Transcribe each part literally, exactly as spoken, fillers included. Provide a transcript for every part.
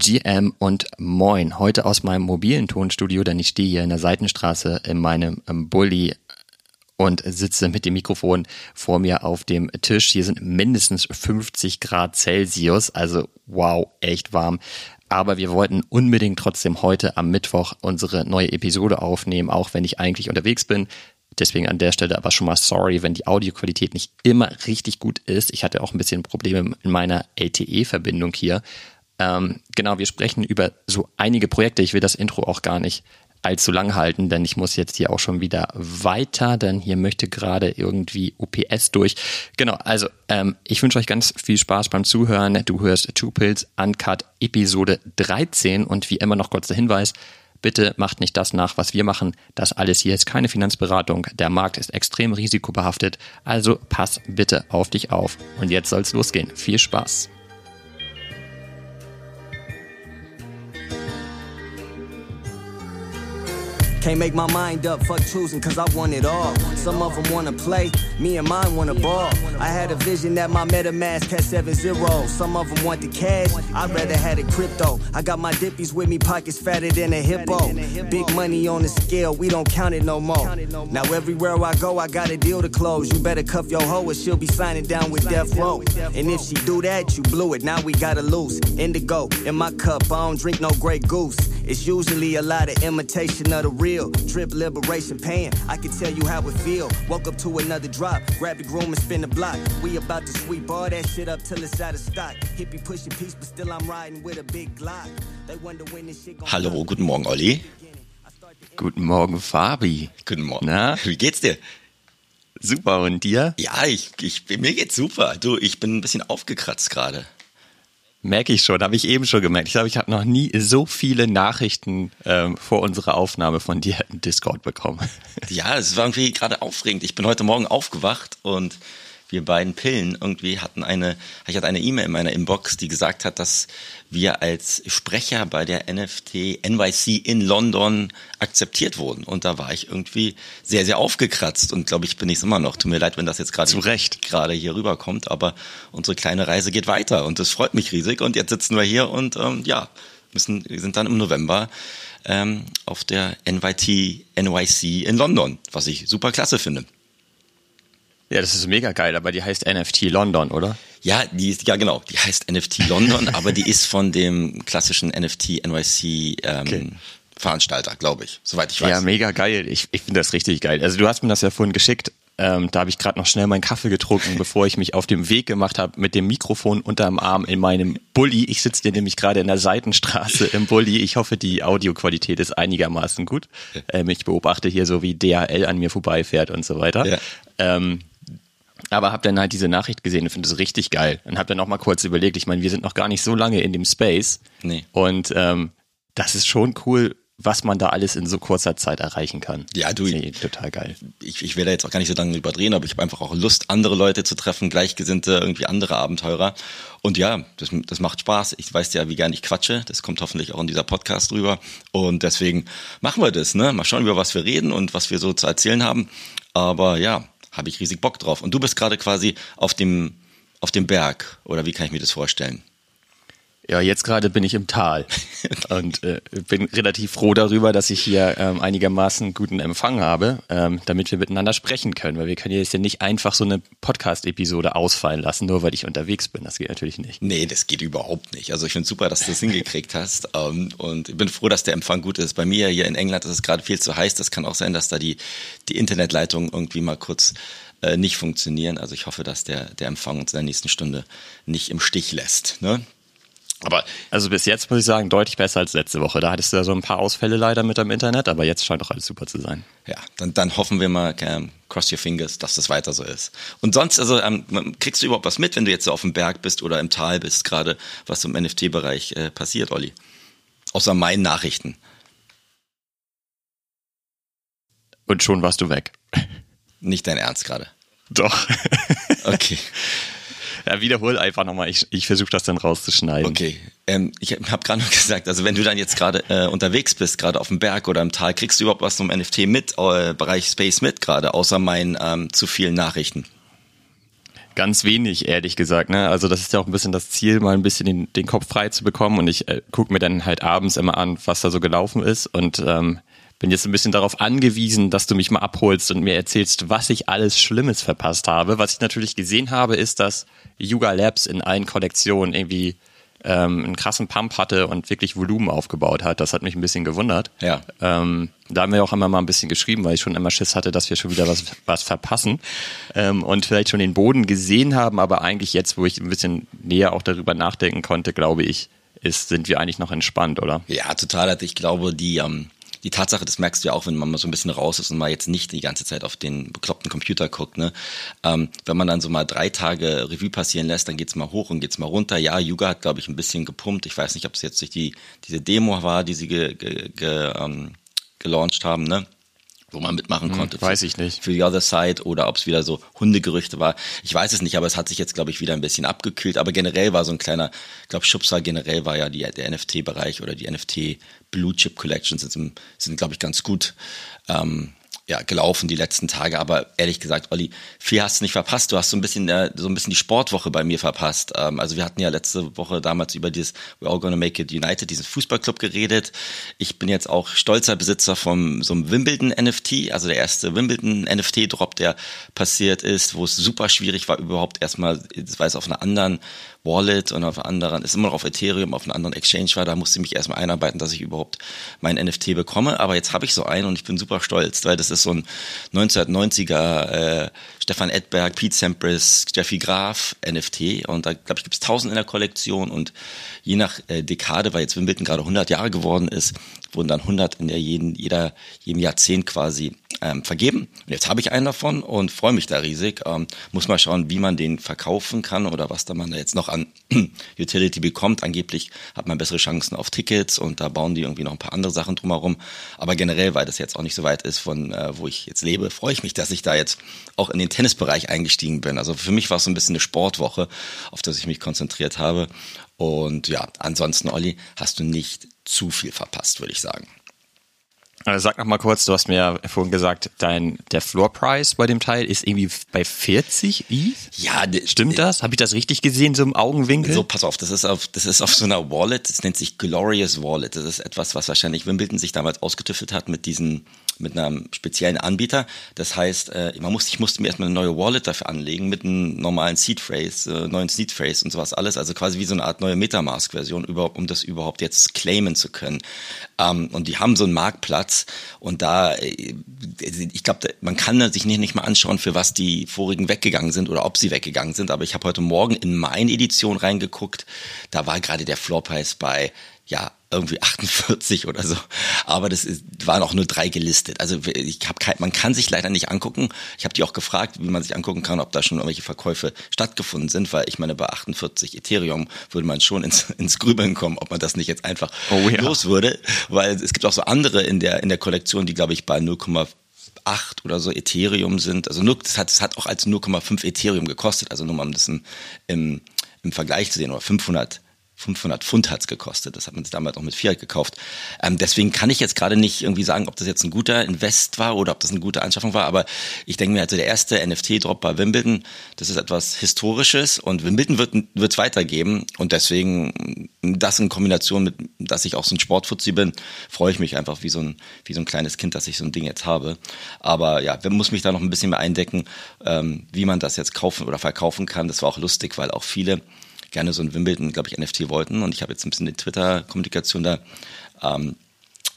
G M und Moin. Heute aus meinem mobilen Tonstudio, denn ich stehe hier in der Seitenstraße in meinem Bulli und sitze mit dem Mikrofon vor mir auf dem Tisch. Hier sind mindestens fünfzig Grad Celsius, also wow, echt warm. Aber wir wollten unbedingt trotzdem heute am Mittwoch unsere neue Episode aufnehmen, auch wenn ich eigentlich unterwegs bin. Deswegen an der Stelle aber schon mal sorry, wenn die Audioqualität nicht immer richtig gut ist. Ich hatte auch ein bisschen Probleme in meiner L T E-Verbindung hier. Ähm, genau, wir sprechen über so einige Projekte. Ich will das Intro auch gar nicht allzu lang halten, denn ich muss jetzt hier auch schon wieder weiter, denn hier möchte gerade irgendwie O P S durch. Genau, also ähm, ich wünsche euch ganz viel Spaß beim Zuhören. Du hörst Two Pills Uncut Episode dreizehn und wie immer noch kurz der Hinweis, bitte macht nicht das nach, was wir machen. Das alles hier ist keine Finanzberatung. Der Markt ist extrem risikobehaftet. Also pass bitte auf dich auf. Und jetzt soll's losgehen. Viel Spaß. Can't make my mind up, fuck choosing, cause I want it all. Some of them wanna play, me and mine wanna ball. I had a vision that my MetaMask had seven zeros. Some of them want the cash, I'd rather had a crypto. I got my dippies with me, pockets fatter than a hippo. Big money on the scale, we don't count it no more. Now everywhere I go, I got a deal to close. You better cuff your hoe or she'll be signing down with death row. And if she do that, you blew it, now we gotta lose. Indigo, in my cup, I don't drink no Grey Goose. It's usually a lot of imitation of the real. Drip liberation pan, I can tell you how it feel. Woke up to another drop, grab the groom and spin the block. We about to sweep all that shit up till it's out of stock. Hippie pushing peace, but still I'm riding with a big Glock. They wonder when this shit gonna. Hallo, guten Morgen, Olli. Guten Morgen, Fabi. Guten Morgen. Na? Wie geht's dir? Super, und dir? Ja, ich, ich, mir geht's super. Du, ich bin ein bisschen aufgekratzt gerade. Merke ich schon, habe ich eben schon gemerkt. Ich glaube, ich habe noch nie so viele Nachrichten ähm, vor unserer Aufnahme von dir im Discord bekommen. Ja, es war irgendwie gerade aufregend. Ich bin heute Morgen aufgewacht und wir beiden Pillen irgendwie hatten eine, ich hatte eine E-Mail in meiner Inbox, die gesagt hat, dass wir als Sprecher bei der N F T N Y C in London akzeptiert wurden. Und da war ich irgendwie sehr, sehr aufgekratzt und glaube ich bin ich es immer noch. Tut mir leid, wenn das jetzt gerade, zu Recht, gerade hier rüberkommt, aber unsere kleine Reise geht weiter und das freut mich riesig. Und jetzt sitzen wir hier und ähm, ja, müssen, sind dann im November ähm, auf der N Y T N Y C in London, was ich super klasse finde. Ja, das ist mega geil, aber die heißt N F T London, oder? Ja, die ist, ja genau, die heißt N F T London, aber die ist von dem klassischen N F T N Y C ähm, okay. Veranstalter, glaube ich, soweit ich weiß. Ja, mega geil, ich, ich finde das richtig geil. Also du hast mir das ja vorhin geschickt, ähm, da habe ich gerade noch schnell meinen Kaffee getrunken, bevor ich mich auf dem Weg gemacht habe mit dem Mikrofon unterm Arm in meinem Bulli. Ich sitze hier nämlich gerade in der Seitenstraße im Bulli. Ich hoffe, die Audioqualität ist einigermaßen gut. Ähm, ich beobachte hier so, wie D H L an mir vorbeifährt und so weiter. Ja. Ähm, Aber habe dann halt diese Nachricht gesehen und finde es richtig geil. Und habe dann auch mal kurz überlegt, ich meine, wir sind noch gar nicht so lange in dem Space. Nee. Und ähm, das ist schon cool, was man da alles in so kurzer Zeit erreichen kann. Ja, du, nee, total geil. Ich, ich will da jetzt auch gar nicht so lange überdrehen, aber ich habe einfach auch Lust, andere Leute zu treffen, Gleichgesinnte, irgendwie andere Abenteurer. Und ja, das, das macht Spaß. Ich weiß ja, wie gerne ich quatsche. Das kommt hoffentlich auch in dieser Podcast rüber. Und deswegen machen wir das, ne? Mal schauen, über was wir reden und was wir so zu erzählen haben. Aber ja, habe ich riesig Bock drauf. Und du bist gerade quasi auf dem, auf dem Berg, oder wie kann ich mir das vorstellen? Ja, jetzt gerade bin ich im Tal und äh, bin relativ froh darüber, dass ich hier ähm, einigermaßen guten Empfang habe, ähm, damit wir miteinander sprechen können, weil wir können jetzt ja nicht einfach so eine Podcast-Episode ausfallen lassen, nur weil ich unterwegs bin. Das geht natürlich nicht. Nee, das geht überhaupt nicht. Also ich finde super, dass du das hingekriegt hast ähm, und ich bin froh, dass der Empfang gut ist. Bei mir hier in England ist es gerade viel zu heiß. Das kann auch sein, dass da die, die Internetleitungen irgendwie mal kurz äh, nicht funktionieren. Also ich hoffe, dass der, der Empfang uns in der nächsten Stunde nicht im Stich lässt, ne? Aber also bis jetzt muss ich sagen, deutlich besser als letzte Woche. Da hattest du ja so ein paar Ausfälle leider mit am Internet, aber jetzt scheint doch alles super zu sein. Ja, dann, dann hoffen wir mal, ähm, cross your fingers, dass das weiter so ist. Und sonst, also ähm, kriegst du überhaupt was mit, wenn du jetzt so auf dem Berg bist oder im Tal bist, gerade was im N F T-Bereich äh, passiert, Olli? Außer meinen Nachrichten. Und schon warst du weg. Nicht dein Ernst gerade? Doch. Okay. Ja, wiederhol einfach nochmal, ich, ich versuche das dann rauszuschneiden. Okay, ähm, ich habe gerade noch gesagt, also wenn du dann jetzt gerade äh, unterwegs bist, gerade auf dem Berg oder im Tal, kriegst du überhaupt was zum N F T mit, äh, Bereich Space mit gerade, außer meinen ähm, zu vielen Nachrichten? ganz wenig, ehrlich gesagt. Ne? Also das ist ja auch ein bisschen das Ziel, mal ein bisschen den, den Kopf frei zu bekommen. Und ich äh, gucke mir dann halt abends immer an, was da so gelaufen ist. Und ähm, bin jetzt ein bisschen darauf angewiesen, dass du mich mal abholst und mir erzählst, was ich alles Schlimmes verpasst habe. Was ich natürlich gesehen habe, ist, dass Yuga Labs in allen Kollektionen irgendwie ähm, einen krassen Pump hatte und wirklich Volumen aufgebaut hat. Das hat mich ein bisschen gewundert. Ja. Ähm, da haben wir auch immer mal ein bisschen geschrieben, weil ich schon immer Schiss hatte, dass wir schon wieder was, was verpassen ähm, und vielleicht schon den Boden gesehen haben. Aber eigentlich jetzt, wo ich ein bisschen näher auch darüber nachdenken konnte, glaube ich, ist, sind wir eigentlich noch entspannt, oder? Ja, total. Ich glaube, die... Ähm Die Tatsache, das merkst du ja auch, wenn man mal so ein bisschen raus ist und mal jetzt nicht die ganze Zeit auf den bekloppten Computer guckt, ne? Ähm, wenn man dann so mal drei Tage Revue passieren lässt, dann geht's mal hoch und geht's mal runter. Ja, Yuga hat, glaube ich, ein bisschen gepumpt. Ich weiß nicht, ob es jetzt durch die diese Demo war, die sie ge, ge, ge, ähm, gelauncht haben, ne? Wo man mitmachen konnte. Hm, weiß ich nicht. Für The Other Side oder ob es wieder so Hundegerüchte war. Ich weiß es nicht, aber es hat sich jetzt, glaube ich, wieder ein bisschen abgekühlt. Aber generell war so ein kleiner, ich glaube, Schubser generell war ja die, der N F T-Bereich oder die N F T-Blue-Chip-Collections sind, sind glaube ich, ganz gut ähm, ja, gelaufen die letzten Tage. Aber ehrlich gesagt, Olli, viel hast du nicht verpasst. Du hast so ein bisschen äh, so ein bisschen die Sportwoche bei mir verpasst. Ähm, also wir hatten ja letzte Woche damals über dieses We're All Gonna Make It United, diesen Fußballclub geredet. Ich bin jetzt auch stolzer Besitzer vom so einem Wimbledon N F T, also der erste Wimbledon N F T Drop, der passiert ist, wo es super schwierig war, überhaupt erstmal, das war jetzt auf einer anderen Wallet und auf einer anderen, ist immer noch auf Ethereum, auf einer anderen Exchange war, da musste ich mich erstmal einarbeiten, dass ich überhaupt meinen N F T bekomme. Aber jetzt habe ich so einen und ich bin super stolz, weil das ist so ein neunzehnhundertneunziger äh, Stefan Edberg, Pete Sampras, Steffi Graf N F T und da, glaube ich, gibt es tausend in der Kollektion und je nach äh, Dekade, weil jetzt Wimbledon gerade hundert Jahre geworden ist, wurden dann hundert in der jeden, jeder, jedem Jahrzehnt quasi ähm, vergeben. Und jetzt habe ich einen davon und freue mich da riesig. Ähm, muss mal schauen, wie man den verkaufen kann oder was da man da jetzt noch an Utility bekommt. Angeblich hat man bessere Chancen auf Tickets und da bauen die irgendwie noch ein paar andere Sachen drumherum. Aber generell, weil das jetzt auch nicht so weit ist von äh, wo ich jetzt lebe, freue ich mich, dass ich da jetzt auch in den Tennisbereich eingestiegen bin. Also für mich war es so ein bisschen eine Sportwoche, auf das ich mich konzentriert habe. Und ja, ansonsten, Olli, hast du nicht zu viel verpasst, würde ich sagen. Also sag noch mal kurz, du hast mir ja vorhin gesagt, dein der Floor Price bei dem Teil ist irgendwie bei vierzig ETH? Ja, stimmt das? Habe ich das richtig gesehen, so im Augenwinkel? So, pass auf, das ist auf das ist auf so einer Wallet, das nennt sich Glorious Wallet. Das ist etwas, was wahrscheinlich Wimbledon sich damals ausgetüftelt hat mit diesen mit einem speziellen Anbieter. Das heißt, man muss, ich musste mir erstmal eine neue Wallet dafür anlegen mit einem normalen Seed Phrase, neuen Seed Phrase und sowas alles. Also quasi wie so eine Art neue MetaMask-Version, um das überhaupt jetzt claimen zu können. Und die haben so einen Marktplatz und da, ich glaube, man kann sich nicht, nicht mal anschauen, für was die vorigen weggegangen sind oder ob sie weggegangen sind. Aber ich habe heute Morgen in meine Edition reingeguckt. Da war gerade der Floorpreis bei, ja, irgendwie achtundvierzig oder so, aber das ist, waren auch nur drei gelistet. Also ich habe kein, man kann sich leider nicht angucken. Ich habe die auch gefragt, wie man sich angucken kann, ob da schon irgendwelche Verkäufe stattgefunden sind, weil ich meine, bei achtundvierzig Ethereum würde man schon ins, ins Grübeln kommen, ob man das nicht jetzt einfach oh ja. los würde, weil es gibt auch so andere in der in der Kollektion, die glaube ich bei null Komma fünf acht oder so Ethereum sind. Also nur, das hat, das hat auch als null Komma fünf Ethereum gekostet, also nur mal ein bisschen im, im Vergleich zu sehen, oder fünfhundert Pfund hat es gekostet. Das hat man sich damals auch mit Fiat gekauft. Ähm, deswegen kann ich jetzt gerade nicht irgendwie sagen, ob das jetzt ein guter Invest war oder ob das eine gute Anschaffung war. Aber ich denke mir, also der erste N F T Drop bei Wimbledon, das ist etwas Historisches und Wimbledon wird es weitergeben. Und deswegen, das in Kombination mit, dass ich auch so ein Sportfuzzi bin, freue ich mich einfach wie so ein, wie so ein kleines Kind, dass ich so ein Ding jetzt habe. Aber ja, man muss mich da noch ein bisschen mehr eindecken, ähm, wie man das jetzt kaufen oder verkaufen kann. Das war auch lustig, weil auch viele gerne so ein Wimbledon, glaube ich, N F T wollten. Und ich habe jetzt ein bisschen die Twitter-Kommunikation da ähm,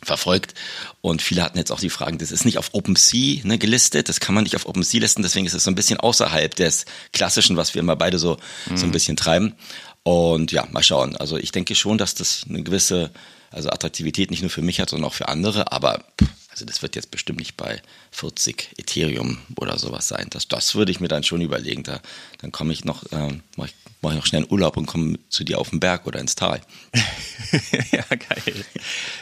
verfolgt. Und viele hatten jetzt auch die Fragen, das ist nicht auf OpenSea ne, gelistet, das kann man nicht auf OpenSea listen. Deswegen ist es so ein bisschen außerhalb des Klassischen, was wir immer beide so, mhm. so ein bisschen treiben. Und ja, mal schauen. Also ich denke schon, dass das eine gewisse also Attraktivität nicht nur für mich hat, sondern auch für andere. Aber also das wird jetzt bestimmt nicht bei vierzig Ethereum oder sowas sein. Das, das würde ich mir dann schon überlegen. Da, dann komme ich noch... Ähm, mach ich mache ich noch schnell einen Urlaub und komme zu dir auf den Berg oder ins Tal. Ja, geil.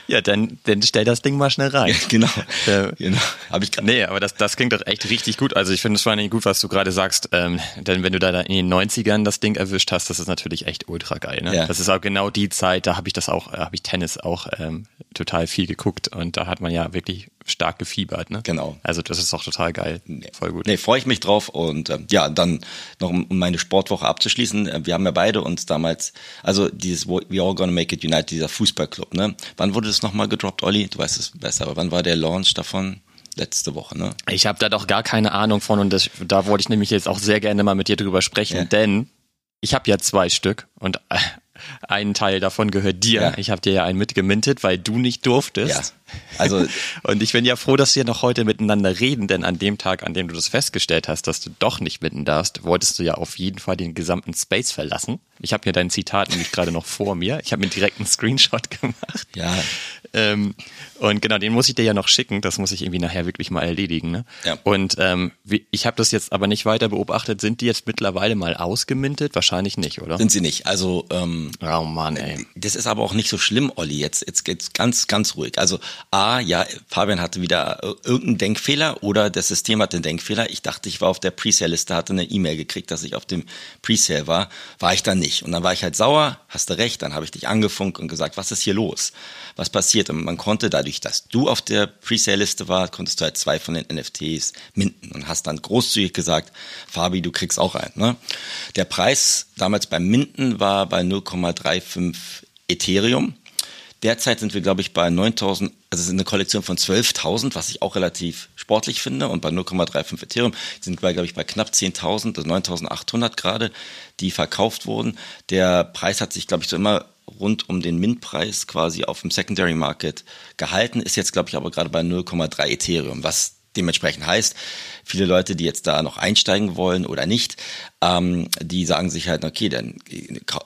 Ja, dann, dann stell das Ding mal schnell rein. Ja, genau. Äh, genau. Hab ich grad... Nee, aber das, das klingt doch echt richtig gut. Also ich finde es vor allem gut, was du gerade sagst. Ähm, denn wenn du da in den neunzigern das Ding erwischt hast, das ist natürlich echt ultra geil. Ne? Ja. Das ist auch genau die Zeit, da habe ich das auch, habe ich Tennis auch ähm, total viel geguckt. Und da hat man ja wirklich stark gefiebert, ne? Genau. Also das ist auch total geil. Nee. Voll gut. Nee, freue ich mich drauf. Und äh, ja, dann noch, um, um meine Sportwoche abzuschließen, äh, wir haben ja beide uns damals, also dieses We're All Gonna Make It United, dieser Fußballclub, ne? Wann wurde das nochmal gedroppt, Olli? Du weißt es besser, aber wann war der Launch davon? Letzte Woche, ne? Ich habe da doch gar keine Ahnung von und das, da wollte ich nämlich jetzt auch sehr gerne mal mit dir drüber sprechen, ja. Denn ich habe ja zwei Stück und äh, einen Teil davon gehört dir. Ja. Ich habe dir ja einen mitgemintet, weil du nicht durftest. Ja. Also und ich bin ja froh, dass wir noch heute miteinander reden, denn an dem Tag, an dem du das festgestellt hast, dass du doch nicht mitten darfst, wolltest du ja auf jeden Fall den gesamten Space verlassen. Ich habe hier dein Zitat nämlich gerade noch vor mir. Ich habe mir direkt einen Screenshot gemacht. Ja. Ähm, und genau, den muss ich dir ja noch schicken. Das muss ich irgendwie nachher wirklich mal erledigen. Ne? Ja. Und ähm, ich habe das jetzt aber nicht weiter beobachtet. Sind die jetzt mittlerweile mal ausgemintet? Wahrscheinlich nicht, oder? Sind sie nicht. Also ähm, oh Mann, ey. Das ist aber auch nicht so schlimm, Olli. Jetzt, jetzt geht's ganz, ganz ruhig. Also A, ja, Fabian hatte wieder irgendeinen Denkfehler oder das System hatte einen Denkfehler. Ich dachte, ich war auf der Presale-Liste, hatte eine E-Mail gekriegt, dass ich auf dem Presale war. War ich dann nicht. Und dann war ich halt sauer, hast du recht, dann habe ich dich angefunkt und gesagt, was ist hier los? Was passiert? Und man konnte dadurch, dass du auf der Presale-Liste warst, konntest du halt zwei von den N F Ts minten und hast dann großzügig gesagt, Fabi, du kriegst auch einen. Ne? Der Preis damals beim Minden war bei null Komma fünfunddreißig Ethereum. Derzeit sind wir, glaube ich, bei neuntausend, also es ist eine Kollektion von zwölftausend, was ich auch relativ sportlich finde. Und bei null Komma fünfunddreißig Ethereum sind wir, glaube ich, bei knapp zehntausend, also neuntausendachthundert gerade, die verkauft wurden. Der Preis hat sich, glaube ich, so immer rund um den Mintpreis quasi auf dem Secondary Market gehalten, ist jetzt, glaube ich, aber gerade bei null Komma drei Ethereum, was dementsprechend heißt, viele Leute, die jetzt da noch einsteigen wollen oder nicht, ähm, die sagen sich halt, okay, dann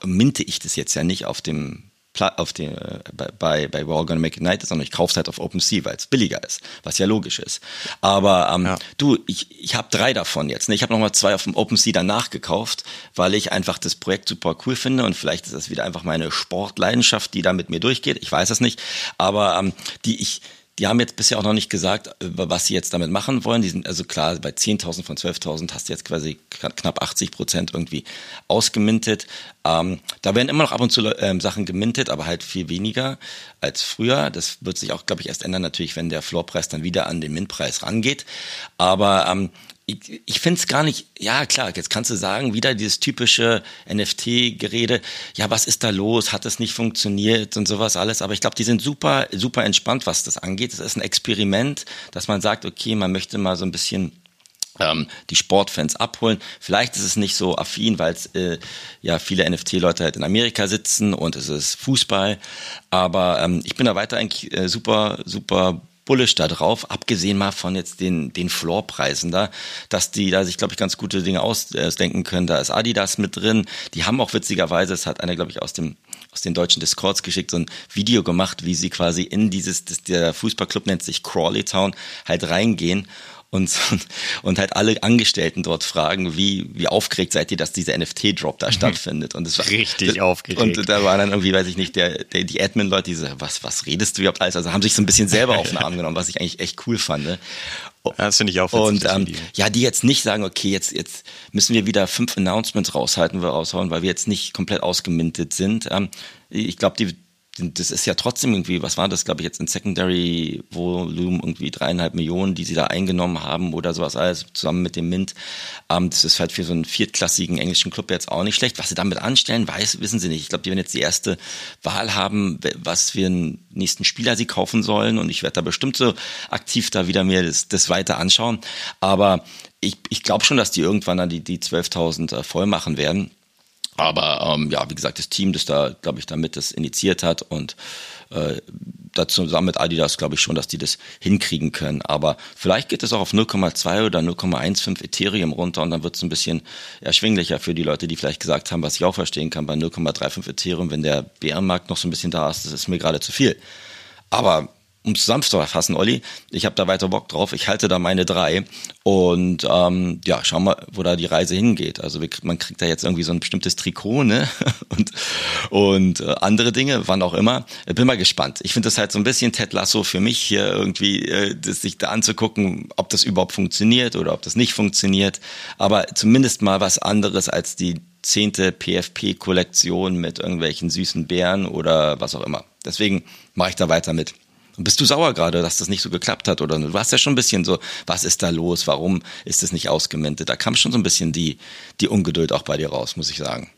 minte ich das jetzt ja nicht auf dem auf den, äh, bei, bei We're All Gonna Make It United, sondern ich kaufe es halt auf OpenSea, weil es billiger ist, was ja logisch ist. Aber ähm, ja. du, ich, ich habe drei davon jetzt. Ne? Ich habe nochmal zwei auf dem OpenSea danach gekauft, weil ich einfach das Projekt super cool finde und vielleicht ist das wieder einfach meine Sportleidenschaft, die da mit mir durchgeht. Ich weiß es nicht, aber ähm, die ich Die haben jetzt bisher auch noch nicht gesagt, was sie jetzt damit machen wollen. Die sind also klar, bei zehntausend von zwölftausend hast du jetzt quasi knapp achtzig Prozent irgendwie ausgemintet. Ähm, da werden immer noch ab und zu ähm, Sachen gemintet, aber halt viel weniger als früher. Das wird sich auch, glaube ich, erst ändern natürlich, wenn der Floorpreis dann wieder an den Mintpreis rangeht. Aber ähm, ich, ich finde es gar nicht, ja klar, jetzt kannst du sagen, wieder dieses typische N F T-Gerede, ja, was ist da los, hat es nicht funktioniert und sowas alles, aber ich glaube, die sind super, super entspannt, was das angeht. Es ist ein Experiment, dass man sagt, okay, man möchte mal so ein bisschen ähm, die Sportfans abholen. Vielleicht ist es nicht so affin, weil es äh, ja viele N F T-Leute halt in Amerika sitzen und es ist Fußball, aber ähm, ich bin da weiter eigentlich äh, super, super bullish da drauf, abgesehen mal von jetzt den den Floorpreisen da, dass die da sich, glaube ich, ganz gute Dinge ausdenken können. Da ist Adidas mit drin. Die haben auch witzigerweise, es hat einer, glaube ich, aus dem aus den deutschen Discords geschickt, so ein Video gemacht, wie sie quasi in dieses, das, der Fußballclub nennt sich Crawley Town, halt reingehen und und halt alle Angestellten dort fragen, wie wie aufgeregt seid ihr, dass dieser N F T-Drop da stattfindet. Und das war richtig das, aufgeregt. Und da waren dann irgendwie, weiß ich nicht, der, der die Admin-Leute, die so, was was redest du überhaupt alles? Also haben sich so ein bisschen selber auf den Arm genommen, was ich eigentlich echt cool fand. Das finde ich auch witzig. Und ähm, ja, die jetzt nicht sagen, okay, jetzt jetzt müssen wir wieder fünf Announcements raushalten, wir raushauen, weil wir jetzt nicht komplett ausgemintet sind. Ähm, ich glaube, die das ist ja trotzdem irgendwie, was war das, glaube ich, jetzt in Secondary Volume irgendwie dreieinhalb Millionen, die sie da eingenommen haben oder sowas alles, zusammen mit dem Mint. Ähm, das ist halt für so einen viertklassigen englischen Club jetzt auch nicht schlecht. Was sie damit anstellen, weiß, wissen sie nicht. Ich glaube, die werden jetzt die erste Wahl haben, was für einen nächsten Spieler sie kaufen sollen und ich werde da bestimmt so aktiv da wieder mir das, das weiter anschauen. Aber ich, ich glaube schon, dass die irgendwann dann die, die zwölftausend äh, voll machen werden. Aber ähm, ja, wie gesagt, das Team, das da, glaube ich, damit das initiiert hat und äh, da zusammen mit Adidas, glaube ich schon, dass die das hinkriegen können. Aber vielleicht geht es auch auf null Komma zwei oder null Komma fünfzehn Ethereum runter und dann wird es ein bisschen erschwinglicher für die Leute, die vielleicht gesagt haben, was ich auch verstehen kann, bei null Komma fünfunddreißig Ethereum, wenn der B R-Markt noch so ein bisschen da ist, das ist mir gerade zu viel. Aber um es zusammenzufassen, Olli, ich habe da weiter Bock drauf, ich halte da meine drei und ähm, ja, schau mal, wo da die Reise hingeht. Also wir, man kriegt da jetzt irgendwie so ein bestimmtes Trikot, ne? und, und äh, andere Dinge, wann auch immer. Bin mal gespannt. Ich finde das halt so ein bisschen Ted Lasso für mich hier irgendwie, äh, das sich da anzugucken, ob das überhaupt funktioniert oder ob das nicht funktioniert, aber zumindest mal was anderes als die zehnte P F P-Kollektion mit irgendwelchen süßen Bären oder was auch immer. Deswegen mache ich da weiter mit. Bist du sauer gerade, dass das nicht so geklappt hat? Oder du warst ja schon ein bisschen so, was ist da los? Warum ist das nicht ausgemintet? Da kam schon so ein bisschen die, die Ungeduld auch bei dir raus, muss ich sagen.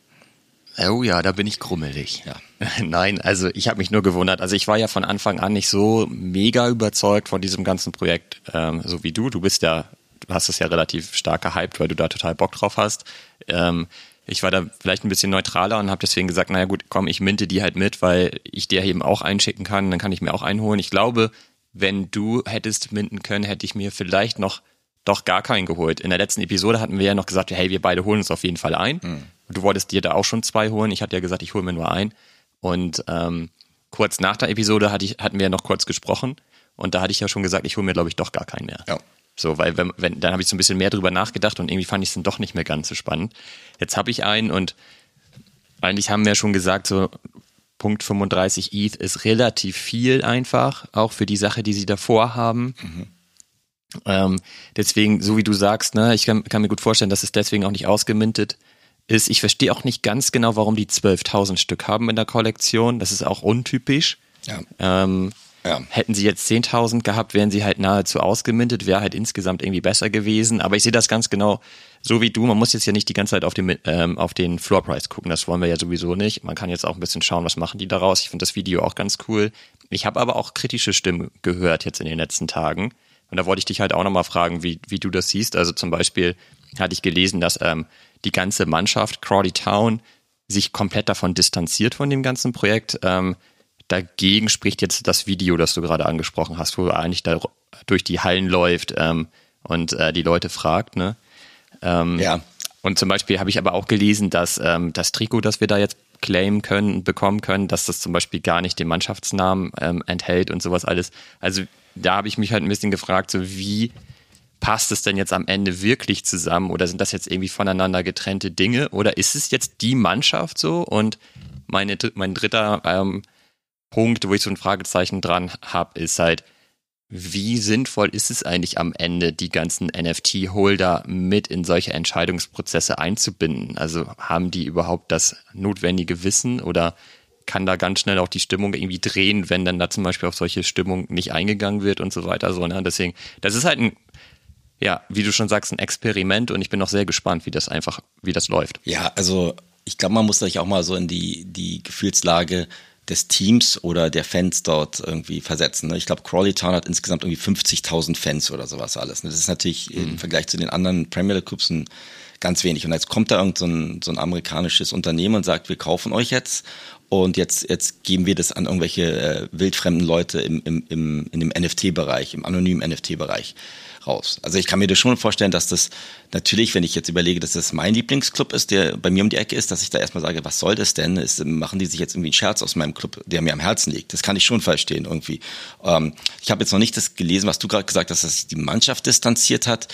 Oh ja, da bin ich krummelig. Ja. Nein, also ich habe mich nur gewundert. Also ich war ja von Anfang an nicht so mega überzeugt von diesem ganzen Projekt, ähm, so wie du. Du bist ja, du hast es ja relativ stark gehypt, weil du da total Bock drauf hast. Ähm, ich war da vielleicht ein bisschen neutraler und habe deswegen gesagt, naja gut, komm, ich minte die halt mit, weil ich dir eben auch einschicken kann, dann kann ich mir auch einholen. Ich glaube, wenn du hättest minten können, hätte ich mir vielleicht noch doch gar keinen geholt. In der letzten Episode hatten wir ja noch gesagt, hey, wir beide holen uns auf jeden Fall ein. Mhm. Du wolltest dir da auch schon zwei holen. Ich hatte ja gesagt, ich hole mir nur einen. Und ähm, kurz nach der Episode hatte ich, hatten wir ja noch kurz gesprochen. Und da hatte ich ja schon gesagt, ich hole mir, glaube ich, doch gar keinen mehr. Ja. So, weil wenn, wenn dann habe ich so ein bisschen mehr drüber nachgedacht und irgendwie fand ich es dann doch nicht mehr ganz so spannend. Jetzt habe ich einen und eigentlich haben wir schon gesagt, so Punkt fünfunddreißig E T H ist relativ viel einfach, auch für die Sache, die sie davor haben. Mhm. Ähm, deswegen, so wie du sagst, ne, ich kann, kann mir gut vorstellen, dass es deswegen auch nicht ausgemintet ist. Ich verstehe auch nicht ganz genau, warum die zwölftausend Stück haben in der Kollektion. Das ist auch untypisch. Ja. Ähm, ja. Hätten sie jetzt zehntausend gehabt, wären sie halt nahezu ausgemintet, wäre halt insgesamt irgendwie besser gewesen. Aber ich sehe das ganz genau so wie du. Man muss jetzt ja nicht die ganze Zeit auf den, ähm, auf den Floorpreis gucken. Das wollen wir ja sowieso nicht. Man kann jetzt auch ein bisschen schauen, was machen die daraus. Ich finde das Video auch ganz cool. Ich habe aber auch kritische Stimmen gehört jetzt in den letzten Tagen. Und da wollte ich dich halt auch nochmal fragen, wie, wie du das siehst. Also zum Beispiel hatte ich gelesen, dass ähm, die ganze Mannschaft, Crawley Town, sich komplett davon distanziert von dem ganzen Projekt. Ähm, dagegen spricht jetzt das Video, das du gerade angesprochen hast, wo eigentlich da durch die Hallen läuft ähm, und äh, die Leute fragt. Ne? Ähm, ja. Und zum Beispiel habe ich aber auch gelesen, dass ähm, das Trikot, das wir da jetzt claimen können und bekommen können, dass das zum Beispiel gar nicht den Mannschaftsnamen ähm, enthält und sowas alles. Also da habe ich mich halt ein bisschen gefragt, so wie passt es denn jetzt am Ende wirklich zusammen oder sind das jetzt irgendwie voneinander getrennte Dinge oder ist es jetzt die Mannschaft so? Und meine, mein dritter ähm, Punkt, wo ich so ein Fragezeichen dran habe, ist halt, wie sinnvoll ist es eigentlich am Ende, die ganzen N F T-Holder mit in solche Entscheidungsprozesse einzubinden? Also haben die überhaupt das notwendige Wissen oder kann da ganz schnell auch die Stimmung irgendwie drehen, wenn dann da zum Beispiel auf solche Stimmung nicht eingegangen wird und so weiter. So, ne? Deswegen, das ist halt ein, ja, wie du schon sagst, ein Experiment und ich bin auch sehr gespannt, wie das einfach, wie das läuft. Ja, also ich glaube, man muss sich auch mal so in die, die Gefühlslage des Teams oder der Fans dort irgendwie versetzen. Ich glaube, Crawley Town hat insgesamt irgendwie fünfzigtausend Fans oder sowas alles. Das ist natürlich mhm. im Vergleich zu den anderen Premier League Clubs ein ganz wenig. Und jetzt kommt da irgend so ein, so ein amerikanisches Unternehmen und sagt, wir kaufen euch jetzt und jetzt, jetzt geben wir das an irgendwelche äh, wildfremden Leute im, im, im, in dem N F T-Bereich, im anonymen N F T-Bereich raus. Also ich kann mir das schon vorstellen, dass das natürlich, wenn ich jetzt überlege, dass das mein Lieblingsclub ist, der bei mir um die Ecke ist, dass ich da erstmal sage, was soll das denn? Ist, machen die sich jetzt irgendwie einen Scherz aus meinem Club, der mir am Herzen liegt? Das kann ich schon verstehen irgendwie. Ähm, ich habe jetzt noch nicht das gelesen, was du gerade gesagt hast, dass sich die Mannschaft distanziert hat.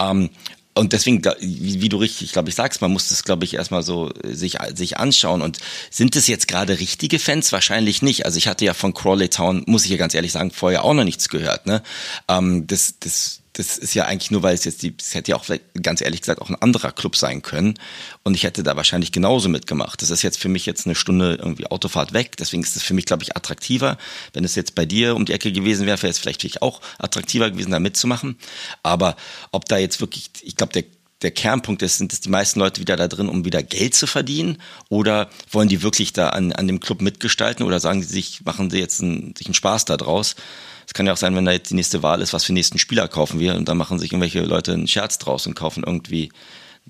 Ähm, Und deswegen, wie du richtig, glaube ich, sagst, man muss das, glaube ich, erstmal so sich sich anschauen. Und sind das jetzt gerade richtige Fans? Wahrscheinlich nicht. Also ich hatte ja von Crawley Town, muss ich ja ganz ehrlich sagen, vorher auch noch nichts gehört. Ne, ähm, das das das ist ja eigentlich nur, weil es jetzt die, es hätte ja auch vielleicht, ganz ehrlich gesagt, auch ein anderer Club sein können. Und ich hätte da wahrscheinlich genauso mitgemacht. Das ist jetzt für mich jetzt eine Stunde irgendwie Autofahrt weg. Deswegen ist es für mich, glaube ich, attraktiver. Wenn es jetzt bei dir um die Ecke gewesen wäre, wäre es vielleicht wirklich auch attraktiver gewesen, da mitzumachen. Aber ob da jetzt wirklich, ich glaube, der Der Kernpunkt ist, sind es die meisten Leute wieder da drin, um wieder Geld zu verdienen? Oder wollen die wirklich da an, an dem Club mitgestalten? Oder sagen sie sich, machen sie jetzt einen, sich einen Spaß da draus? Es kann ja auch sein, wenn da jetzt die nächste Wahl ist, was für den nächsten Spieler kaufen wir? Und dann machen sich irgendwelche Leute einen Scherz draus und kaufen irgendwie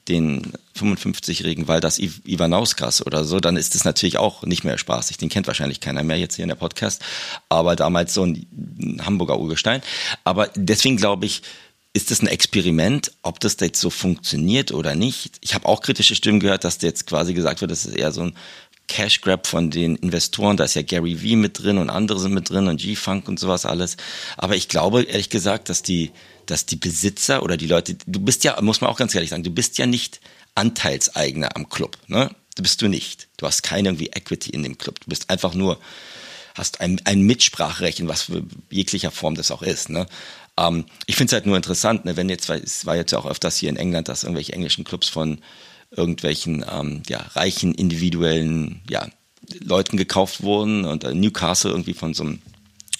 den fünfundfünfzigjährigen Valdas Ivanauskas oder so. Dann ist das natürlich auch nicht mehr spaßig. Den kennt wahrscheinlich keiner mehr jetzt hier in der Podcast. Aber damals so ein Hamburger Urgestein. Aber deswegen glaube ich, ist das ein Experiment, ob das jetzt so funktioniert oder nicht? Ich habe auch kritische Stimmen gehört, dass jetzt quasi gesagt wird, das ist eher so ein Cash Grab von den Investoren. Da ist ja Gary Vee mit drin und andere sind mit drin und G-Funk und sowas alles. Aber ich glaube ehrlich gesagt, dass die, dass die Besitzer oder die Leute, du bist ja, muss man auch ganz ehrlich sagen, du bist ja nicht Anteilseigner am Club, ne? Du bist du nicht. Du hast keine irgendwie Equity in dem Club. Du bist einfach nur, hast ein, ein Mitspracherecht in was für jeglicher Form das auch ist, ne? Um, ich finde es halt nur interessant, ne, wenn jetzt, es war jetzt ja auch öfters hier in England, dass irgendwelche englischen Clubs von irgendwelchen ähm, ja, reichen individuellen ja, Leuten gekauft wurden und äh, Newcastle irgendwie von so einem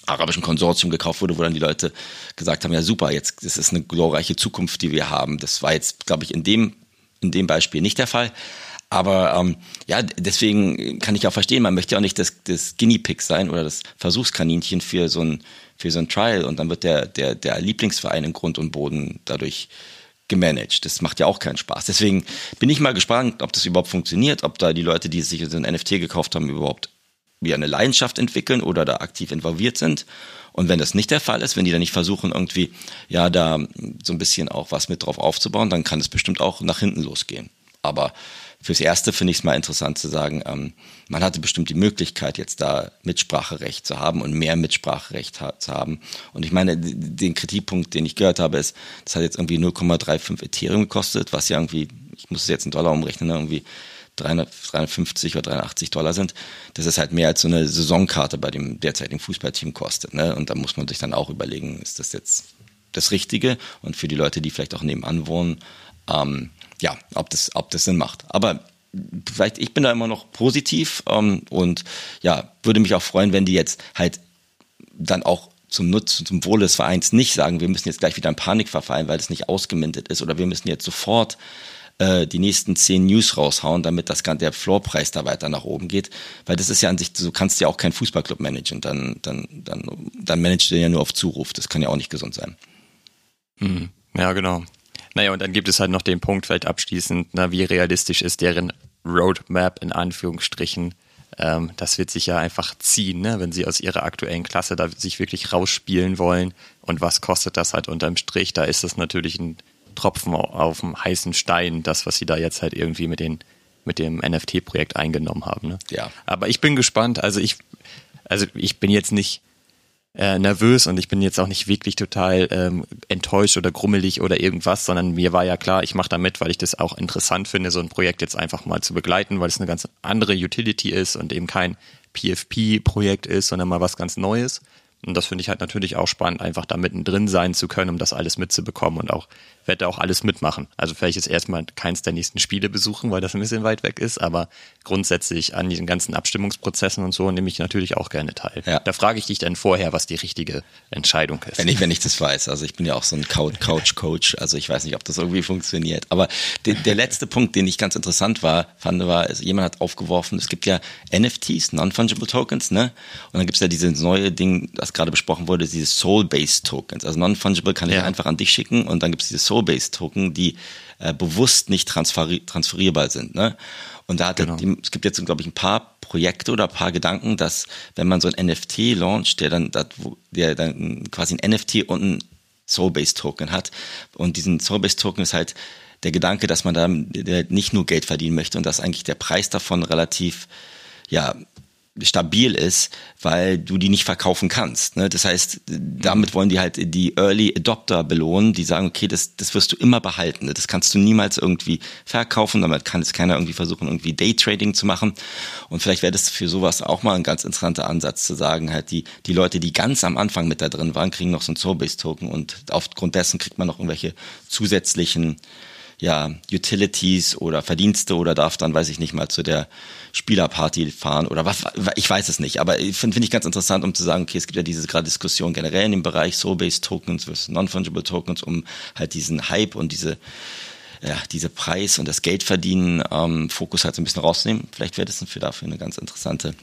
arabischen Konsortium gekauft wurde, wo dann die Leute gesagt haben, ja super, jetzt, das ist eine glorreiche Zukunft, die wir haben. Das war jetzt, glaube ich, in dem, in dem Beispiel nicht der Fall. Aber ähm, ja, deswegen kann ich auch verstehen, man möchte ja auch nicht das, das Guinea Pig sein oder das Versuchskaninchen für so ein, für so ein Trial, und dann wird der, der, der Lieblingsverein in Grund und Boden dadurch gemanagt. Das macht ja auch keinen Spaß. Deswegen bin ich mal gespannt, ob das überhaupt funktioniert, ob da die Leute, die sich so ein N F T gekauft haben, überhaupt wieder eine Leidenschaft entwickeln oder da aktiv involviert sind. Und wenn das nicht der Fall ist, wenn die dann nicht versuchen, irgendwie ja da so ein bisschen auch was mit drauf aufzubauen, dann kann es bestimmt auch nach hinten losgehen. Aber fürs Erste finde ich es mal interessant zu sagen, ähm, man hatte bestimmt die Möglichkeit, jetzt da Mitspracherecht zu haben und mehr Mitspracherecht ha- zu haben. Und ich meine, den Kritikpunkt, den ich gehört habe, ist, das hat jetzt irgendwie null Komma fünfunddreißig Ethereum gekostet, was ja irgendwie, ich muss es jetzt in Dollar umrechnen, irgendwie dreihundert, dreihundertfünfzig oder dreihundertachtzig Dollar sind. Das ist halt mehr als so eine Saisonkarte bei dem derzeitigen Fußballteam kostet. Ne? Und da muss man sich dann auch überlegen, ist das jetzt das Richtige? Und für die Leute, die vielleicht auch nebenan wohnen, ähm, ja, ob das, ob das Sinn macht. Aber vielleicht, ich bin da immer noch positiv ähm, und ja, würde mich auch freuen, wenn die jetzt halt dann auch zum Nutzen, zum Wohle des Vereins nicht sagen, wir müssen jetzt gleich wieder in Panik verfallen, weil es nicht ausgemintet ist, oder wir müssen jetzt sofort äh, die nächsten zehn News raushauen, damit das der Floorpreis da weiter nach oben geht, weil das ist ja an sich, so kannst du ja auch keinen Fußballclub managen, dann, dann, dann, dann managst du den ja nur auf Zuruf, das kann ja auch nicht gesund sein. Mhm. Ja, genau. Naja, und dann gibt es halt noch den Punkt, vielleicht abschließend, na, wie realistisch ist deren Roadmap in Anführungsstrichen? Ähm, das wird sich ja einfach ziehen, ne, wenn sie aus ihrer aktuellen Klasse da sich wirklich rausspielen wollen. Und was kostet das halt unterm Strich? Da ist das natürlich ein Tropfen auf dem heißen Stein, das, was sie da jetzt halt irgendwie mit, den, mit dem N F T-Projekt eingenommen haben. Ne? Ja. Aber ich bin gespannt. Also ich, also ich bin jetzt nicht Äh, nervös und ich bin jetzt auch nicht wirklich total ähm, enttäuscht oder grummelig oder irgendwas, sondern mir war ja klar, ich mache da mit, weil ich das auch interessant finde, so ein Projekt jetzt einfach mal zu begleiten, weil es eine ganz andere Utility ist und eben kein P F P-Projekt ist, sondern mal was ganz Neues. Und das finde ich halt natürlich auch spannend, einfach da mittendrin sein zu können, um das alles mitzubekommen, und auch werde da auch alles mitmachen. Also vielleicht jetzt erstmal keins der nächsten Spiele besuchen, weil das ein bisschen weit weg ist, aber grundsätzlich an diesen ganzen Abstimmungsprozessen und so nehme ich natürlich auch gerne teil. Ja. Da frage ich dich dann vorher, was die richtige Entscheidung ist. Wenn ich, wenn ich das weiß. Also ich bin ja auch so ein Couch-Coach, also ich weiß nicht, ob das irgendwie funktioniert. Aber de, der letzte Punkt, den ich ganz interessant war, fand, war, ist, jemand hat aufgeworfen, es gibt ja N F Ts, Non-Fungible Tokens, ne? Und dann gibt es ja dieses neue Ding, das gerade besprochen wurde, diese Soul-Based Tokens. Also Non-Fungible kann ich ja einfach an dich schicken, und dann gibt es diese Soul-Based-Token, die äh, bewusst nicht transferi- transferierbar sind. Ne? Und da hat genau. die, es gibt jetzt, glaube ich, ein paar Projekte oder ein paar Gedanken, dass wenn man so ein N F T launcht, der dann, dat, der dann quasi ein N F T und ein Soul-Based-Token hat. Und diesen Soul-Based-Token ist halt der Gedanke, dass man da nicht nur Geld verdienen möchte und dass eigentlich der Preis davon relativ, ja, stabil ist, weil du die nicht verkaufen kannst. Ne? Das heißt, damit wollen die halt die Early Adopter belohnen, die sagen, okay, das, das wirst du immer behalten. Ne? Das kannst du niemals irgendwie verkaufen, damit kann es keiner irgendwie versuchen, irgendwie Daytrading zu machen. Und vielleicht wäre das für sowas auch mal ein ganz interessanter Ansatz, zu sagen, halt die, die Leute, die ganz am Anfang mit da drin waren, kriegen noch so einen Soul-Based-Token, und aufgrund dessen kriegt man noch irgendwelche zusätzlichen, ja, Utilities oder Verdienste oder darf dann, weiß ich nicht, mal zu der Spielerparty fahren oder was, ich weiß es nicht, aber finde find ich ganz interessant, um zu sagen, okay, es gibt ja diese gerade Diskussion generell in dem Bereich Soul-Based Tokens versus Non-Fungible Tokens, um halt diesen Hype und diese, ja, diese Preis- und das Geldverdienen ähm, Fokus halt so ein bisschen rauszunehmen. Vielleicht wäre das für dafür eine ganz interessante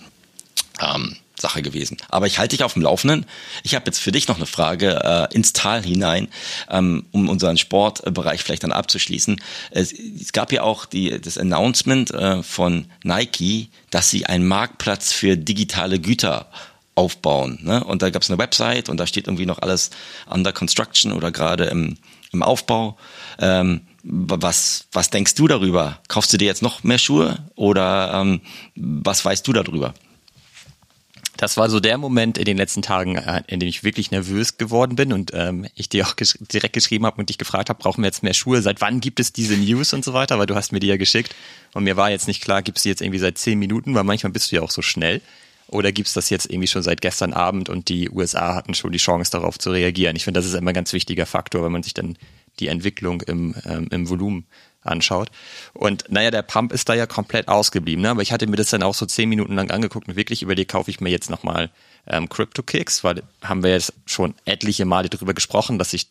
ähm, Sache gewesen. Aber ich halte dich auf dem Laufenden. Ich habe jetzt für dich noch eine Frage äh, ins Tal hinein, ähm, um unseren Sportbereich vielleicht dann abzuschließen. Es, es gab ja auch die, das Announcement äh, von Nike, dass sie einen Marktplatz für digitale Güter aufbauen. Ne? Und da gab es eine Website und da steht irgendwie noch alles under construction oder gerade im, im Aufbau. Ähm, was, was denkst du darüber? Kaufst du dir jetzt noch mehr Schuhe oder ähm, was weißt du darüber? Das war so der Moment in den letzten Tagen, in dem ich wirklich nervös geworden bin und ähm, ich dir auch gesch- direkt geschrieben habe und dich gefragt habe, brauchen wir jetzt mehr Schuhe? Seit wann gibt es diese News und so weiter? Weil du hast mir die ja geschickt und mir war jetzt nicht klar, gibt es die jetzt irgendwie seit zehn Minuten, weil manchmal bist du ja auch so schnell, oder gibt es das jetzt irgendwie schon seit gestern Abend und die U S A hatten schon die Chance darauf zu reagieren? Ich finde, das ist immer ein ganz wichtiger Faktor, wenn man sich dann die Entwicklung im, ähm, im Volumen anschaut. Und naja, der Pump ist da ja komplett ausgeblieben, ne? Aber ich hatte mir das dann auch so zehn Minuten lang angeguckt und wirklich über die kaufe ich mir jetzt nochmal ähm, Crypto-Kicks, weil haben wir jetzt schon etliche Male drüber gesprochen, dass ich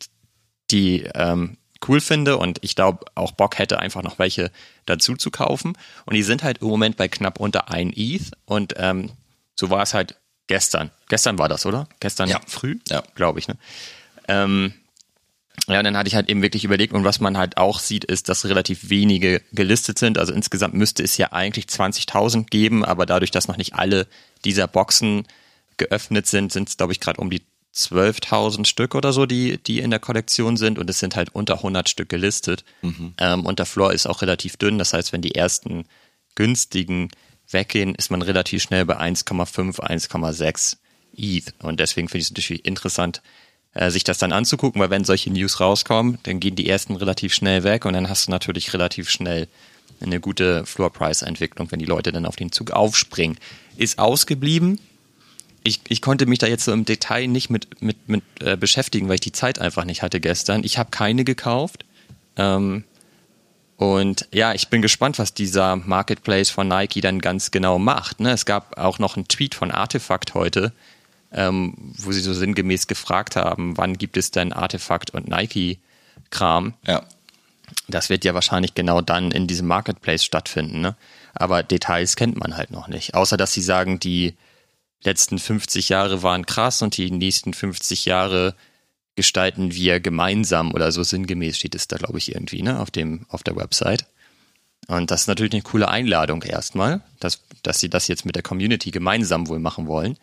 die ähm, cool finde und ich glaube auch Bock hätte, einfach noch welche dazu zu kaufen. Und die sind halt im Moment bei knapp unter ein E T H und ähm, so war es halt gestern. Gestern war das, oder? Gestern ja. früh, ja. glaube ich, ne? Ähm, Ja, und dann hatte ich halt eben wirklich überlegt und was man halt auch sieht, ist, dass relativ wenige gelistet sind. Also insgesamt müsste es ja eigentlich zwanzigtausend geben, aber dadurch, dass noch nicht alle dieser Boxen geöffnet sind, sind es, glaube ich, gerade um die zwölftausend Stück oder so, die, die in der Kollektion sind und es sind halt unter hundert Stück gelistet. Mhm. Ähm, und der Floor ist auch relativ dünn, das heißt, wenn die ersten günstigen weggehen, ist man relativ schnell bei eins Komma fünf, eins Komma sechs E T H und deswegen finde ich es natürlich interessant, sich das dann anzugucken, weil wenn solche News rauskommen, dann gehen die ersten relativ schnell weg und dann hast du natürlich relativ schnell eine gute Floor-Price-Entwicklung, wenn die Leute dann auf den Zug aufspringen. Ist ausgeblieben. Ich, ich konnte mich da jetzt so im Detail nicht mit, mit, mit äh, beschäftigen, weil ich die Zeit einfach nicht hatte gestern. Ich habe keine gekauft. Ähm, und ja, ich bin gespannt, was dieser Marketplace von Nike dann ganz genau macht, ne? Es gab auch noch einen Tweet von Artifact heute, Ähm, wo sie so sinngemäß gefragt haben, wann gibt es denn Artifact und Nike-Kram? Ja. Das wird ja wahrscheinlich genau dann in diesem Marketplace stattfinden, ne? Aber Details kennt man halt noch nicht. Außer, dass sie sagen, die letzten fünfzig Jahre waren krass und die nächsten fünfzig Jahre gestalten wir gemeinsam oder so sinngemäß steht es da, glaube ich, irgendwie, ne? Auf dem, auf der Website. Und das ist natürlich eine coole Einladung erstmal, dass, dass sie das jetzt mit der Community gemeinsam wohl machen wollen.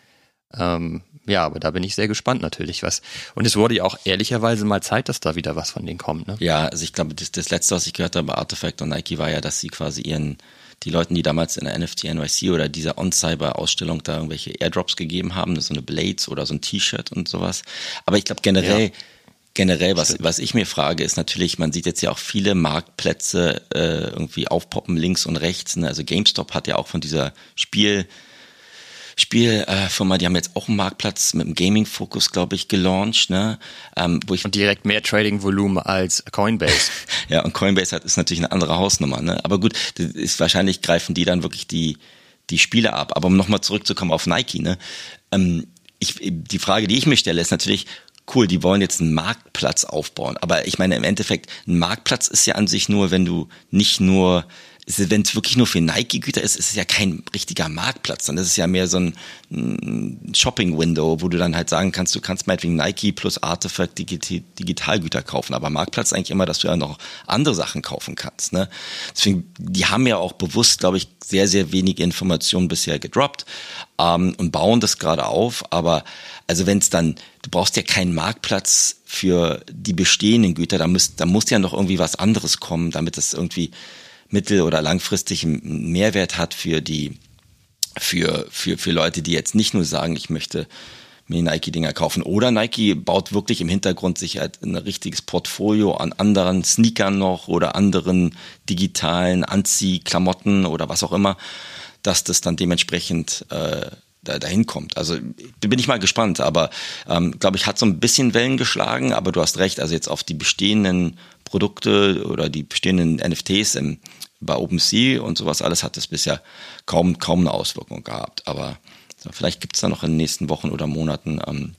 Ähm, ja, aber da bin ich sehr gespannt natürlich was. Und es wurde ja auch ehrlicherweise mal Zeit, dass da wieder was von denen kommt, ne? Ja, also ich glaube, das, das Letzte, was ich gehört habe bei Artifact und Nike war ja, dass sie quasi ihren, die Leuten, die damals in der N F T N Y C oder dieser On-Cyber-Ausstellung da irgendwelche Airdrops gegeben haben, so eine Blades oder so ein T-Shirt und sowas. Aber ich glaube generell, ja. Generell, was, was ich mir frage, ist natürlich, man sieht jetzt ja auch viele Marktplätze äh, irgendwie aufpoppen links und rechts, ne? Also GameStop hat ja auch von dieser Spiel- Spielfirma, die haben jetzt auch einen Marktplatz mit einem Gaming-Fokus, glaube ich, gelauncht, ne? Ähm, wo ich und direkt mehr Trading-Volumen als Coinbase. Ja, und Coinbase hat ist natürlich eine andere Hausnummer, ne? Aber gut, das ist, wahrscheinlich greifen die dann wirklich die die Spiele ab. Aber um nochmal zurückzukommen auf Nike, ne? Ähm, ich, die Frage, die ich mir stelle, ist natürlich, cool, die wollen jetzt einen Marktplatz aufbauen. Aber ich meine, im Endeffekt, ein Marktplatz ist ja an sich nur, wenn du nicht nur wenn es wirklich nur für Nike-Güter ist, ist es ja kein richtiger Marktplatz, sondern es ist ja mehr so ein Shopping-Window, wo du dann halt sagen kannst, du kannst meinetwegen Nike plus Artifact Digitalgüter kaufen, aber Marktplatz eigentlich immer, dass du ja noch andere Sachen kaufen kannst, ne? Deswegen, die haben ja auch bewusst, glaube ich, sehr, sehr wenige Informationen bisher gedroppt ähm, und bauen das gerade auf, aber also wenn es dann, du brauchst ja keinen Marktplatz für die bestehenden Güter, da, müsst, da muss ja noch irgendwie was anderes kommen, damit das irgendwie mittel- oder langfristig einen Mehrwert hat für die, für, für, für Leute, die jetzt nicht nur sagen, ich möchte mir Nike-Dinger kaufen. Oder Nike baut wirklich im Hintergrund sich halt ein richtiges Portfolio an anderen Sneakern noch oder anderen digitalen Anziehklamotten oder was auch immer, dass das dann dementsprechend äh, da, dahin kommt. Also bin ich mal gespannt, aber ähm, glaube ich, hat so ein bisschen Wellen geschlagen, aber du hast recht, also jetzt auf die bestehenden Produkte oder die bestehenden N F Ts im, bei OpenSea und sowas alles hat es bisher kaum, kaum eine Auswirkung gehabt. Aber so, vielleicht gibt es da noch in den nächsten Wochen oder Monaten ähm,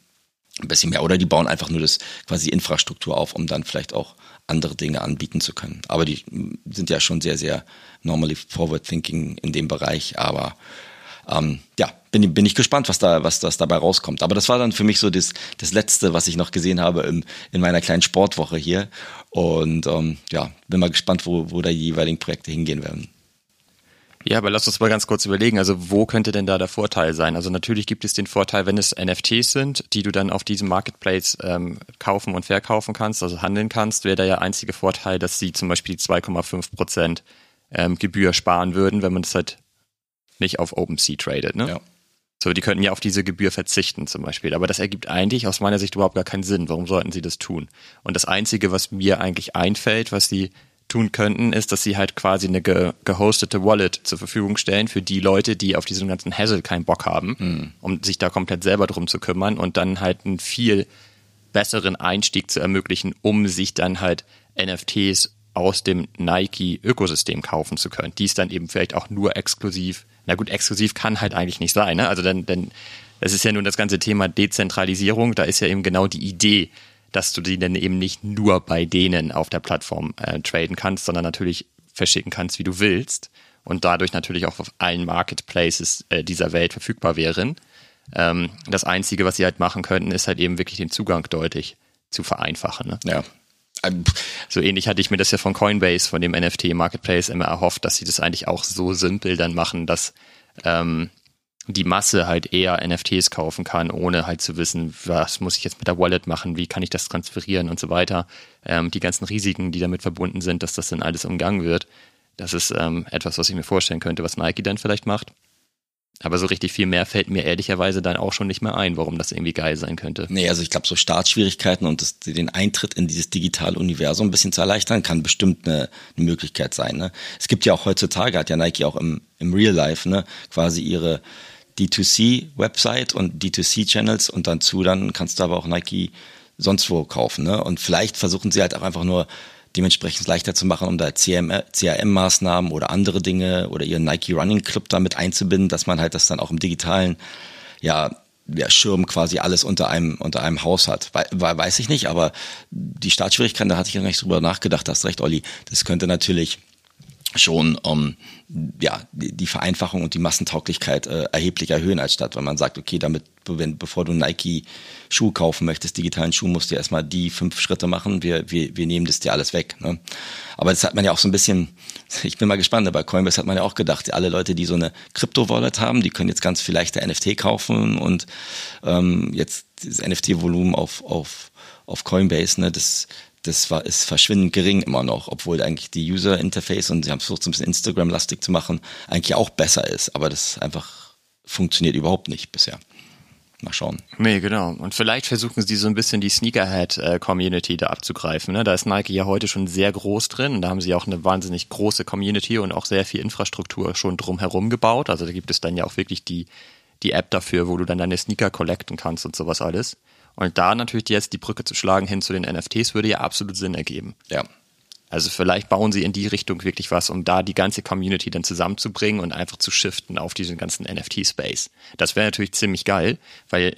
ein bisschen mehr. Oder die bauen einfach nur das quasi Infrastruktur auf, um dann vielleicht auch andere Dinge anbieten zu können. Aber die sind ja schon sehr, sehr normally forward thinking in dem Bereich. Aber ähm, ja, bin, bin ich gespannt, was da was das dabei rauskommt. Aber das war dann für mich so das, das Letzte, was ich noch gesehen habe in, in meiner kleinen Sportwoche hier. Und ähm, ja, bin mal gespannt, wo, wo da die jeweiligen Projekte hingehen werden. Ja, aber lass uns mal ganz kurz überlegen, also wo könnte denn da der Vorteil sein? Also natürlich gibt es den Vorteil, wenn es N F Ts sind, die du dann auf diesem Marketplace ähm, kaufen und verkaufen kannst, also handeln kannst, wäre da ja einzige Vorteil, dass sie zum Beispiel die zwei Komma fünf Prozent ähm, Gebühr sparen würden, wenn man es halt nicht auf OpenSea tradet, ne? Ja. So, die könnten ja auf diese Gebühr verzichten zum Beispiel. Aber das ergibt eigentlich aus meiner Sicht überhaupt gar keinen Sinn. Warum sollten sie das tun? Und das Einzige, was mir eigentlich einfällt, was sie tun könnten, ist, dass sie halt quasi eine ge- gehostete Wallet zur Verfügung stellen für die Leute, die auf diesen ganzen Hassel keinen Bock haben, mhm. um sich da komplett selber drum zu kümmern und dann halt ein viel besseren Einstieg zu ermöglichen, um sich dann halt N F Ts aus dem Nike-Ökosystem kaufen zu können, die es dann eben vielleicht auch nur exklusiv, na gut, exklusiv kann halt eigentlich nicht sein, ne? Also dann, dann, das ist ja nun das ganze Thema Dezentralisierung, da ist ja eben genau die Idee, dass du die dann eben nicht nur bei denen auf der Plattform äh, traden kannst, sondern natürlich verschicken kannst, wie du willst und dadurch natürlich auch auf allen Marketplaces äh, dieser Welt verfügbar wären. Ähm, das Einzige, was sie halt machen könnten, ist halt eben wirklich den Zugang deutlich zu vereinfachen. Ne? Ja. So ähnlich hatte ich mir das ja von Coinbase, von dem N F T-Marketplace immer erhofft, dass sie das eigentlich auch so simpel dann machen, dass ähm, die Masse halt eher N F Ts kaufen kann, ohne halt zu wissen, was muss ich jetzt mit der Wallet machen, wie kann ich das transferieren und so weiter. Ähm, die ganzen Risiken, die damit verbunden sind, dass das dann alles umgangen wird, das ist ähm, etwas, was ich mir vorstellen könnte, was Nike dann vielleicht macht. Aber so richtig viel mehr fällt mir ehrlicherweise dann auch schon nicht mehr ein, warum das irgendwie geil sein könnte. Nee, also ich glaube, so Startschwierigkeiten und das, den Eintritt in dieses digitale Universum ein bisschen zu erleichtern, kann bestimmt eine, eine Möglichkeit sein. Ne? Es gibt ja auch heutzutage, hat ja Nike auch im, im Real Life, ne, quasi ihre D zwei C Website und D zwei C Channels und dazu dann kannst du aber auch Nike sonst wo kaufen. Ne? Und vielleicht versuchen sie halt auch einfach nur dementsprechend leichter zu machen, um da C R M-Maßnahmen oder andere Dinge oder ihren Nike Running Club damit einzubinden, dass man halt das dann auch im digitalen ja, ja, Schirm quasi alles unter einem unter einem Haus hat. We- weiß ich nicht, aber die Startschwierigkeiten, da hatte ich noch nicht drüber nachgedacht, hast recht, Olli. Das könnte natürlich schon um, ja, die Vereinfachung und die Massentauglichkeit äh, erheblich erhöhen, als statt, wenn man sagt, okay, damit, wenn, bevor du Nike-Schuh kaufen möchtest, digitalen Schuh, musst du erstmal die fünf Schritte machen, wir, wir, wir nehmen das dir alles weg. Ne? Aber das hat man ja auch so ein bisschen, ich bin mal gespannt, bei Coinbase hat man ja auch gedacht, alle Leute, die so eine Crypto-Wallet haben, die können jetzt ganz viel leichter N F T kaufen und ähm, jetzt das N F T-Volumen auf, auf, auf Coinbase, ne, das Das war, ist verschwindend gering immer noch, obwohl eigentlich die User-Interface, und sie haben versucht, so ein bisschen Instagram-lastig zu machen, eigentlich auch besser ist. Aber das einfach funktioniert überhaupt nicht bisher. Mal schauen. Nee, genau. Und vielleicht versuchen sie so ein bisschen die Sneakerhead-Community da abzugreifen. Ne? Da ist Nike ja heute schon sehr groß drin. Und da haben sie auch eine wahnsinnig große Community und auch sehr viel Infrastruktur schon drumherum gebaut. Also da gibt es dann ja auch wirklich die, die App dafür, wo du dann deine Sneaker collecten kannst und sowas alles. Und da natürlich jetzt die Brücke zu schlagen hin zu den N F Ts würde ja absolut Sinn ergeben. Ja. Also vielleicht bauen sie in die Richtung wirklich was, um da die ganze Community dann zusammenzubringen und einfach zu shiften auf diesen ganzen N F T-Space. Das wäre natürlich ziemlich geil, weil,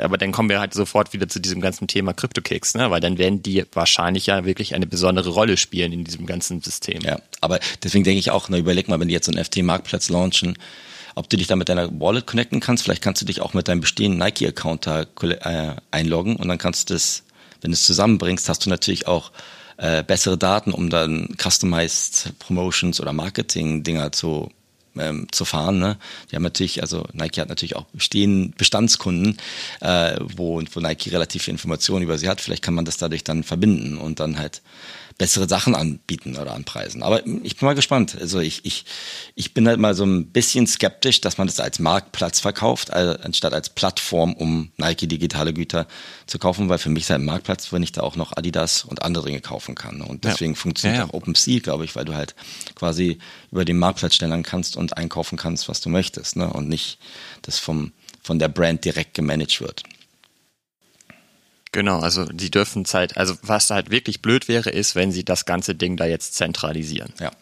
aber dann kommen wir halt sofort wieder zu diesem ganzen Thema Crypto-Kicks, ne? Weil dann werden die wahrscheinlich ja wirklich eine besondere Rolle spielen in diesem ganzen System. Ja, aber deswegen denke ich auch, na, überleg mal, wenn die jetzt so einen N F T-Marktplatz launchen, ob du dich da mit deiner Wallet connecten kannst. Vielleicht kannst du dich auch mit deinem bestehenden Nike-Account da äh, einloggen und dann kannst du das, wenn du es zusammenbringst, hast du natürlich auch äh, bessere Daten, um dann Customized Promotions oder Marketing-Dinger zu, ähm, zu fahren. Ne? Die haben natürlich, also Nike hat natürlich auch bestehende Bestandskunden, äh, wo, wo Nike relativ viel Informationen über sie hat. Vielleicht kann man das dadurch dann verbinden und dann halt bessere Sachen anbieten oder anpreisen. Aber ich bin mal gespannt. Also ich ich ich bin halt mal so ein bisschen skeptisch, dass man das als Marktplatz verkauft, also anstatt als Plattform, um Nike digitale Güter zu kaufen, weil für mich ist halt ein Marktplatz, wenn ich da auch noch Adidas und andere Dinge kaufen kann. Und deswegen ja. funktioniert ja, ja. auch OpenSea, glaube ich, weil du halt quasi über den Marktplatz stellern kannst und einkaufen kannst, was du möchtest, ne? Und nicht das vom von der Brand direkt gemanagt wird. Genau, also die dürfen Zeit, also was halt wirklich blöd wäre, ist, wenn sie das ganze Ding da jetzt zentralisieren. Ja.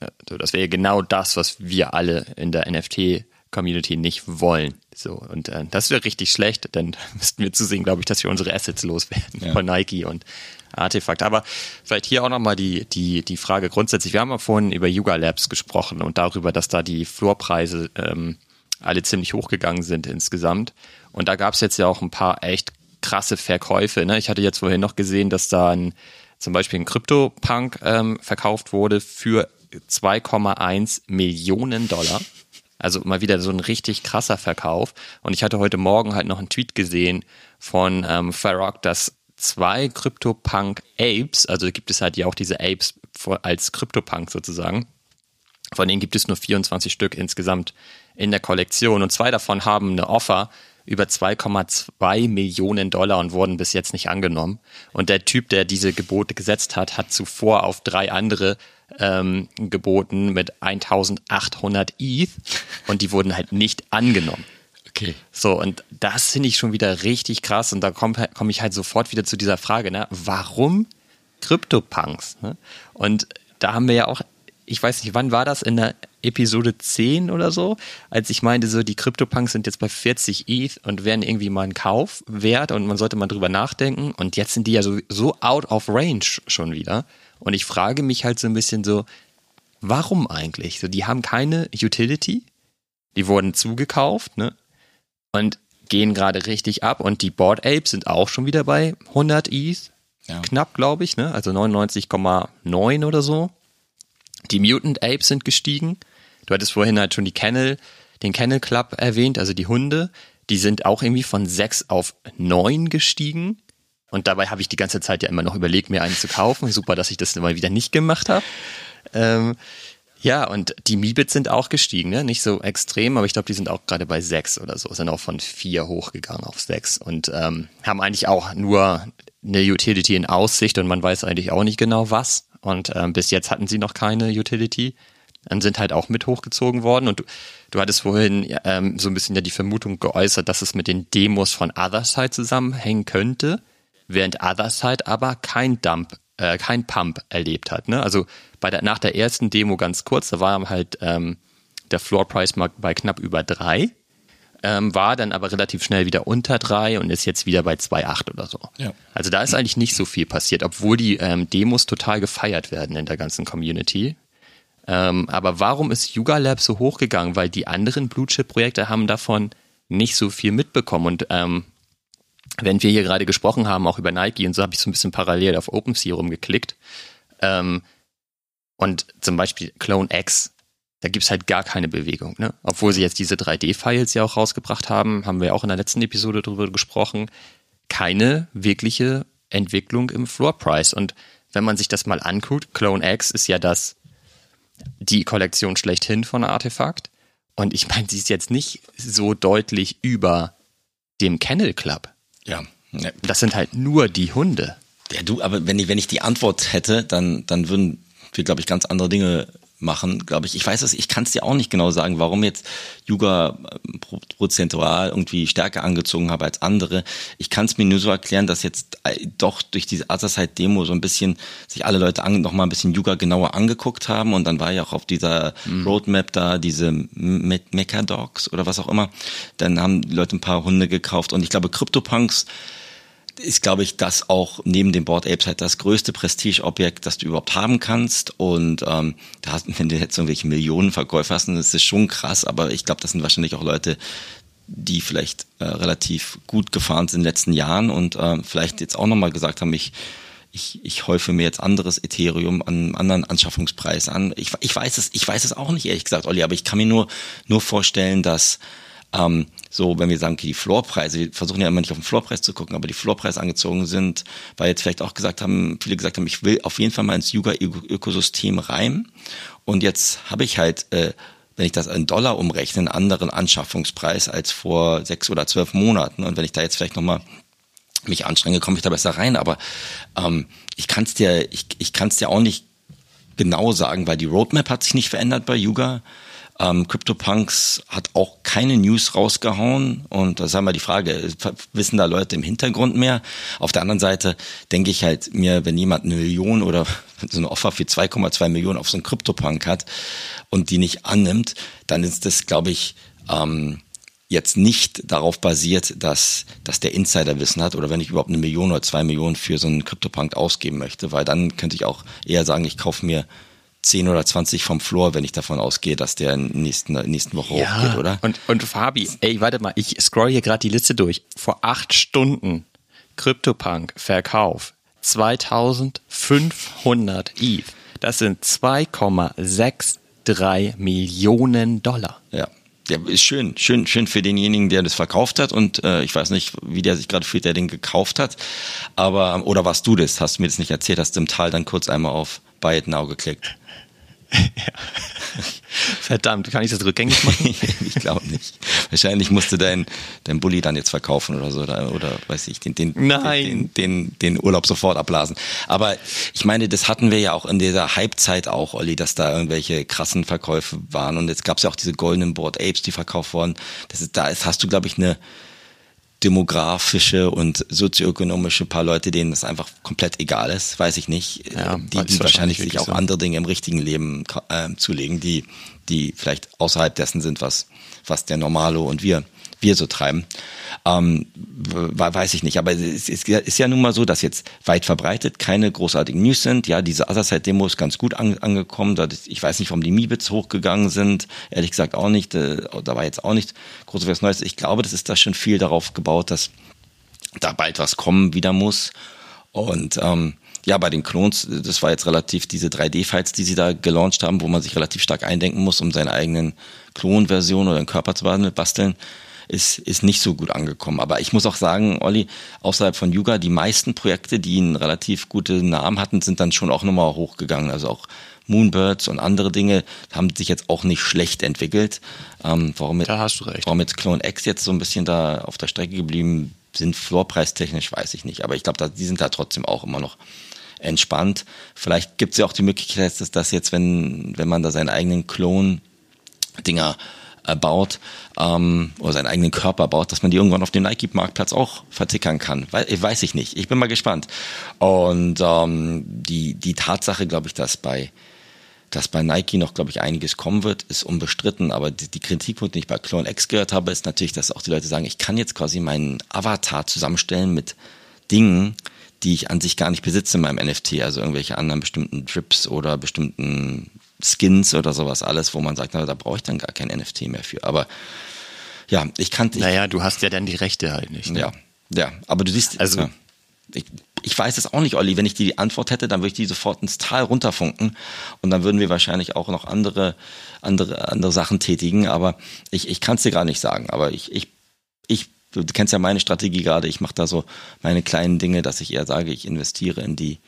Also das wäre genau das, was wir alle in der N F T-Community nicht wollen. So, und äh, das wäre richtig schlecht, dann müssten wir zusehen, glaube ich, dass wir unsere Assets loswerden ja. von Nike und Artifact. Aber vielleicht hier auch nochmal die, die, die Frage grundsätzlich. Wir haben ja vorhin über Yuga Labs gesprochen und darüber, dass da die Floorpreise ähm, alle ziemlich hochgegangen sind insgesamt. Und da gab es jetzt ja auch ein paar echt krasse Verkäufe. Ne? Ich hatte jetzt vorhin noch gesehen, dass da ein, zum Beispiel ein CryptoPunk ähm, verkauft wurde für zwei Komma eins Millionen Dollar. Also mal wieder so ein richtig krasser Verkauf. Und ich hatte heute Morgen halt noch einen Tweet gesehen von ähm, Farrock, dass zwei CryptoPunk-Apes, also gibt es halt ja auch diese Apes als CryptoPunk sozusagen, von denen gibt es nur vierundzwanzig Stück insgesamt in der Kollektion. Und zwei davon haben eine Offer über zwei Komma zwei Millionen Dollar und wurden bis jetzt nicht angenommen. Und der Typ, der diese Gebote gesetzt hat, hat zuvor auf drei andere ähm, geboten mit eintausendachthundert E T H und die wurden halt nicht angenommen. Okay. So, und das finde ich schon wieder richtig krass. Und da komme komm ich halt sofort wieder zu dieser Frage, ne? Warum CryptoPunks? Ne? Und da haben wir ja auch, ich weiß nicht, wann war das, in der Episode zehn oder so, als ich meinte, so die CryptoPunks sind jetzt bei vierzig E T H und wären irgendwie mal ein Kauf wert und man sollte mal drüber nachdenken. Und jetzt sind die ja so, so out of range schon wieder. Und ich frage mich halt so ein bisschen so, warum eigentlich? So, die haben keine Utility, die wurden zugekauft, ne? Und gehen gerade richtig ab. Und die Bored Apes sind auch schon wieder bei hundert E T H, ja. Knapp, glaube ich, ne? Also neunundneunzig Komma neun oder so. Die Mutant Apes sind gestiegen. Du hattest vorhin halt schon die Kennel, den Kennel Club erwähnt, also die Hunde. Die sind auch irgendwie von sechs auf neun gestiegen. Und dabei habe ich die ganze Zeit ja immer noch überlegt, mir einen zu kaufen. Super, dass ich das mal wieder nicht gemacht habe. Ähm, ja, und die Meebits sind auch gestiegen, ne? Nicht so extrem, aber ich glaube, die sind auch gerade bei sechs oder so. Sind auch von vier hochgegangen auf sechs und ähm, haben eigentlich auch nur eine Utility in Aussicht und man weiß eigentlich auch nicht genau was. Und ähm, bis jetzt hatten sie noch keine Utility und sind halt auch mit hochgezogen worden. Und du, du hattest vorhin ähm, so ein bisschen ja die Vermutung geäußert, dass es mit den Demos von Other Side zusammenhängen könnte, während Other Side aber kein Dump, äh, kein Pump erlebt hat, ne? Also bei der, nach der ersten Demo ganz kurz, da war halt ähm, der Floor Price mal bei knapp über drei, ähm, war dann aber relativ schnell wieder unter drei und ist jetzt wieder bei zwei Komma acht oder so. Ja. Also da ist eigentlich nicht so viel passiert, obwohl die ähm, Demos total gefeiert werden in der ganzen Community. Ähm, aber warum ist Yuga Labs so hochgegangen? Weil die anderen Blue-Chip-Projekte haben davon nicht so viel mitbekommen und ähm, wenn wir hier gerade gesprochen haben, auch über Nike und so, habe ich so ein bisschen parallel auf OpenSea rumgeklickt. Ähm, und zum Beispiel Clone X, da gibt es halt gar keine Bewegung, ne? Obwohl sie jetzt diese drei D Files ja auch rausgebracht haben, haben wir auch in der letzten Episode drüber gesprochen, keine wirkliche Entwicklung im Floor Price. Und wenn man sich das mal anguckt, Clone X ist ja das, die Kollektion schlechthin von Artifact. Und ich meine, sie ist jetzt nicht so deutlich über dem Kennel Club. Ja, ja. Das sind halt nur die Hunde. Ja, du, aber wenn ich, wenn ich die Antwort hätte, dann, dann würden wir, glaube ich, ganz andere Dinge machen, glaube ich. Ich weiß es, ich kann es dir auch nicht genau sagen, warum jetzt Yuga prozentual irgendwie stärker angezogen habe als andere. Ich kann es mir nur so erklären, dass jetzt doch durch diese Other Side Demo so ein bisschen sich alle Leute an, noch mal ein bisschen Yuga genauer angeguckt haben und dann war ja auch auf dieser mhm. Roadmap da diese Me- Mecha Dogs oder was auch immer. Dann haben die Leute ein paar Hunde gekauft und ich glaube CryptoPunks ist, glaube ich, das auch neben dem Bored Apes halt das größte Prestigeobjekt, das du überhaupt haben kannst. Und ähm, da hast, wenn du jetzt irgendwelche Millionen Verkäufer hast, dann ist das schon krass. Aber ich glaube, das sind wahrscheinlich auch Leute, die vielleicht äh, relativ gut gefahren sind in den letzten Jahren und äh, vielleicht jetzt auch nochmal gesagt haben, ich Ich, ich häufe mir jetzt anderes Ethereum an einem anderen Anschaffungspreis an. Ich, ich weiß es, ich weiß es auch nicht, ehrlich gesagt, Olli, aber ich kann mir nur, nur vorstellen, dass ähm, so, wenn wir sagen, okay, die Floorpreise, wir versuchen ja immer nicht auf den Floorpreis zu gucken, aber die Floorpreise angezogen sind, weil jetzt vielleicht auch gesagt haben, viele gesagt haben, ich will auf jeden Fall mal ins Yuga-Ökosystem rein und jetzt habe ich halt, äh, wenn ich das in Dollar umrechne, einen anderen Anschaffungspreis als vor sechs oder zwölf Monaten und wenn ich da jetzt vielleicht nochmal mich anstrenge, komme ich da besser rein, aber ähm, ich kann es dir, ich, ich kann es dir auch nicht genau sagen, weil die Roadmap hat sich nicht verändert bei Yuga. Ähm, CryptoPunks hat auch keine News rausgehauen und das ist einmal die Frage, wissen da Leute im Hintergrund mehr? Auf der anderen Seite denke ich halt mir, wenn jemand eine Million oder so eine Offer für zwei Komma zwei Millionen auf so einen CryptoPunk hat und die nicht annimmt, dann ist das, glaube ich, ähm, jetzt nicht darauf basiert, dass, dass der Insider Wissen hat oder wenn ich überhaupt eine Million oder zwei Millionen für so einen CryptoPunk ausgeben möchte, weil dann könnte ich auch eher sagen, ich kaufe mir zehn oder zwanzig vom Floor, wenn ich davon ausgehe, dass der in der nächsten, nächsten Woche ja, hochgeht, oder? Und, und Fabi, ey, warte mal, ich scroll hier gerade die Liste durch. Vor acht Stunden CryptoPunk Verkauf zweitausendfünfhundert E T H. Das sind zwei Komma sechs drei Millionen Dollar. Ja. Ja, ist schön, schön, schön für denjenigen, der das verkauft hat und äh, ich weiß nicht, wie der sich gerade fühlt, der den gekauft hat, aber oder warst du das? Hast du mir das nicht erzählt? Hast du im Tal dann kurz einmal auf Buy It Now geklickt? Ja. Verdammt, kann ich das rückgängig machen? Ich glaube nicht. Wahrscheinlich musst du deinen dein Bulli dann jetzt verkaufen oder so, oder, oder weiß ich, den, den, Nein. Den, den, den Urlaub sofort abblasen. Aber ich meine, das hatten wir ja auch in dieser Hypezeit auch, Olli, dass da irgendwelche krassen Verkäufe waren. Und jetzt gab es ja auch diese goldenen Bored Apes, die verkauft wurden. Das ist, da hast du, glaube ich, eine demografische und sozioökonomische paar Leute, denen das einfach komplett egal ist, weiß ich nicht, ja, die, die wahrscheinlich sich auch so andere Dinge im richtigen Leben äh, zulegen, die die vielleicht außerhalb dessen sind, was was der Normalo und wir wir so treiben, ähm, weiß ich nicht, aber es ist ja nun mal so, dass jetzt weit verbreitet keine großartigen News sind, ja, diese Other Side Demo ist ganz gut an, angekommen, ich weiß nicht, warum die Meebits hochgegangen sind, ehrlich gesagt auch nicht, da war jetzt auch nicht groß was Neues, ich glaube, das ist da schon viel darauf gebaut, dass da bald was kommen wieder muss und ähm, ja, bei den Clones, das war jetzt relativ diese drei D-Files, die sie da gelauncht haben, wo man sich relativ stark eindenken muss, um seine eigenen Klon-Version oder einen Körper zu basteln, ist, ist nicht so gut angekommen. Aber ich muss auch sagen, Olli, außerhalb von Yuga, die meisten Projekte, die einen relativ guten Namen hatten, sind dann schon auch nochmal hochgegangen. Also auch Moonbirds und andere Dinge haben sich jetzt auch nicht schlecht entwickelt. Ähm, warum mit, da hast du recht. Warum mit Clone X jetzt so ein bisschen da auf der Strecke geblieben sind, floorpreistechnisch, weiß ich nicht. Aber ich glaube, die sind da trotzdem auch immer noch entspannt. Vielleicht gibt es ja auch die Möglichkeit, dass das jetzt, wenn, wenn man da seinen eigenen Klon-Dinger baut, ähm, oder seinen eigenen Körper baut, dass man die irgendwann auf dem Nike-Marktplatz auch vertickern kann. We- weiß ich nicht. Ich bin mal gespannt. Und ähm, die, die Tatsache, glaube ich, dass bei, dass bei Nike noch, glaube ich, einiges kommen wird, ist unbestritten. Aber die, die Kritikpunkt, den ich bei Clone X gehört habe, ist natürlich, dass auch die Leute sagen, ich kann jetzt quasi meinen Avatar zusammenstellen mit Dingen, die ich an sich gar nicht besitze in meinem N F T, also irgendwelche anderen bestimmten Drips oder bestimmten Skins oder sowas alles, wo man sagt, na, da brauche ich dann gar kein N F T mehr für. Aber ja, ich kannte... Naja, du hast ja dann die Rechte halt nicht. Ne? Ja, ja, aber du siehst... Also, ja, ich, ich weiß es auch nicht, Olli. Wenn ich die Antwort hätte, dann würde ich die sofort ins Tal runterfunken und dann würden wir wahrscheinlich auch noch andere, andere, andere Sachen tätigen, aber ich, ich kann es dir gar nicht sagen. Aber ich, ich, ich du kennst ja meine Strategie gerade, ich mache da so meine kleinen Dinge, dass ich eher sage, ich investiere in die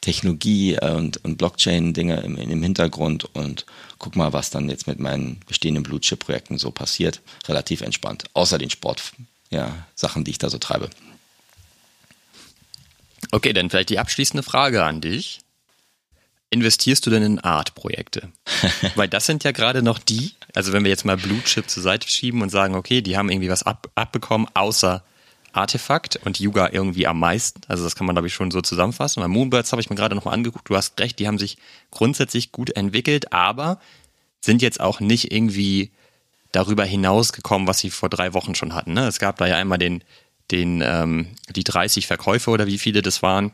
Technologie und, und Blockchain-Dinge im, im Hintergrund und guck mal, was dann jetzt mit meinen bestehenden Blue-Chip-Projekten so passiert. Relativ entspannt. Außer den Sport, ja, Sachen, die ich da so treibe. Okay, dann vielleicht die abschließende Frage an dich. Investierst du denn in Art-Projekte? Weil das sind ja gerade noch die, also wenn wir jetzt mal Blue-Chip zur Seite schieben und sagen, okay, die haben irgendwie was ab, abbekommen, außer Artifact und Yuga irgendwie am meisten. Also das kann man, glaube ich, schon so zusammenfassen. Bei Moonbirds habe ich mir gerade nochmal angeguckt. Du hast recht, die haben sich grundsätzlich gut entwickelt, aber sind jetzt auch nicht irgendwie darüber hinausgekommen, was sie vor drei Wochen schon hatten. Ne? Es gab da ja einmal den, den, ähm, die dreißig Verkäufe oder wie viele das waren,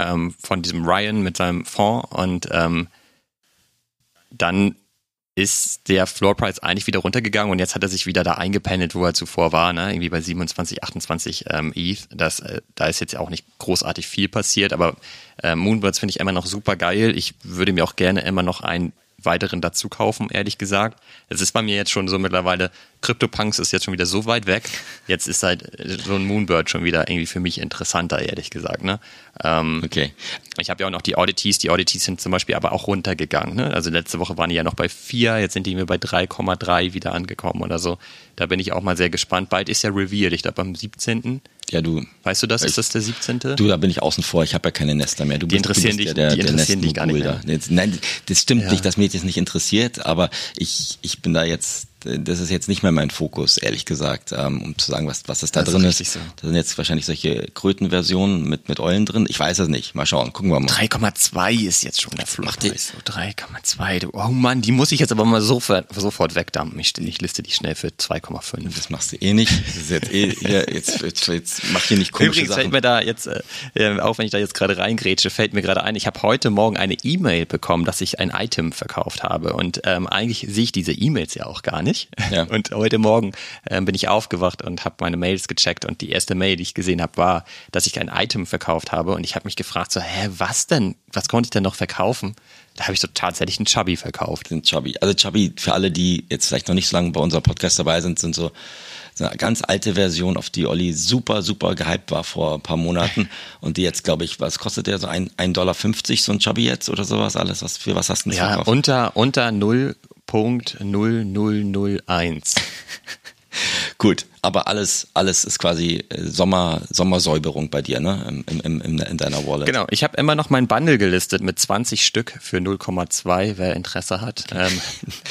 ähm, von diesem Ryan mit seinem Fonds. Und ähm, dann ist der Floorprice eigentlich wieder runtergegangen und jetzt hat er sich wieder da eingependelt, wo er zuvor war, ne? Irgendwie bei siebenundzwanzig, achtundzwanzig ähm, E T H. Das, äh, da ist jetzt auch nicht großartig viel passiert, aber äh, Moonbirds finde ich immer noch super geil. Ich würde mir auch gerne immer noch einen weiteren dazu kaufen, ehrlich gesagt. Es ist bei mir jetzt schon so mittlerweile, CryptoPunks ist jetzt schon wieder so weit weg, jetzt ist halt so ein Moonbird schon wieder irgendwie für mich interessanter, ehrlich gesagt. Ne? Ähm, okay. Ich habe ja auch noch die Audities, die Audities sind zum Beispiel aber auch runtergegangen. Ne? Also letzte Woche waren die ja noch bei vier, jetzt sind die mir bei drei Komma drei wieder angekommen oder so. Da bin ich auch mal sehr gespannt. Bald ist ja Revealed, ich glaube am siebzehnten Ja, du. Weißt du das? Ist das der siebzehnte Du, da bin ich außen vor, ich habe ja keine Nester mehr. Du die bist, interessieren du bist dich, ja der, die interessieren der dich gar nicht mehr. Da. Nein, das stimmt ja nicht, dass mich das nicht interessiert, aber ich, ich bin da jetzt, das ist jetzt nicht mehr mein Fokus, ehrlich gesagt, um zu sagen, was, was ist da das drin ist. ist. So. Da sind jetzt wahrscheinlich solche Krötenversionen mit, mit Eulen drin. Ich weiß es nicht. Mal schauen, gucken wir mal. drei Komma zwei ist jetzt schon der Floorpreis. So, drei Komma zwei Oh Mann, die muss ich jetzt aber mal sofort, sofort wegdampen. Ich, ich liste die schnell für zwei Komma fünf Das machst du eh nicht. Das ist jetzt eh, hier, jetzt, jetzt, jetzt mach hier nicht komische Übrigens Sachen. Übrigens fällt mir da jetzt, äh, auch wenn ich da jetzt gerade reingrätsche, fällt mir gerade ein, ich habe heute Morgen eine E-Mail bekommen, dass ich ein Item verkauft habe. Und ähm, eigentlich sehe ich diese E-Mails ja auch gar nicht. Ja. Und heute Morgen äh, bin ich aufgewacht und habe meine Mails gecheckt und die erste Mail, die ich gesehen habe, war, dass ich ein Item verkauft habe und ich habe mich gefragt, so, hä, was denn? Was konnte ich denn noch verkaufen? Da habe ich so tatsächlich einen Chubby verkauft. Ein Chubby. Also Chubby, für alle, die jetzt vielleicht noch nicht so lange bei unserem Podcast dabei sind, sind so so eine ganz alte Version, auf die Olli super, super gehypt war vor ein paar Monaten und die jetzt, glaube ich, was kostet der? So ein Dollar fünfzig so ein Chubby jetzt oder sowas? Alles, was für was hast du denn ja, verkauft? unter, unter null Komma null null null eins. Gut, aber alles, alles ist quasi Sommer, Sommersäuberung bei dir, ne? Im, im, im, in deiner Wallet. Genau, ich habe immer noch mein Bundle gelistet mit zwanzig Stück für null Komma zwei, wer Interesse hat. Okay. Ähm,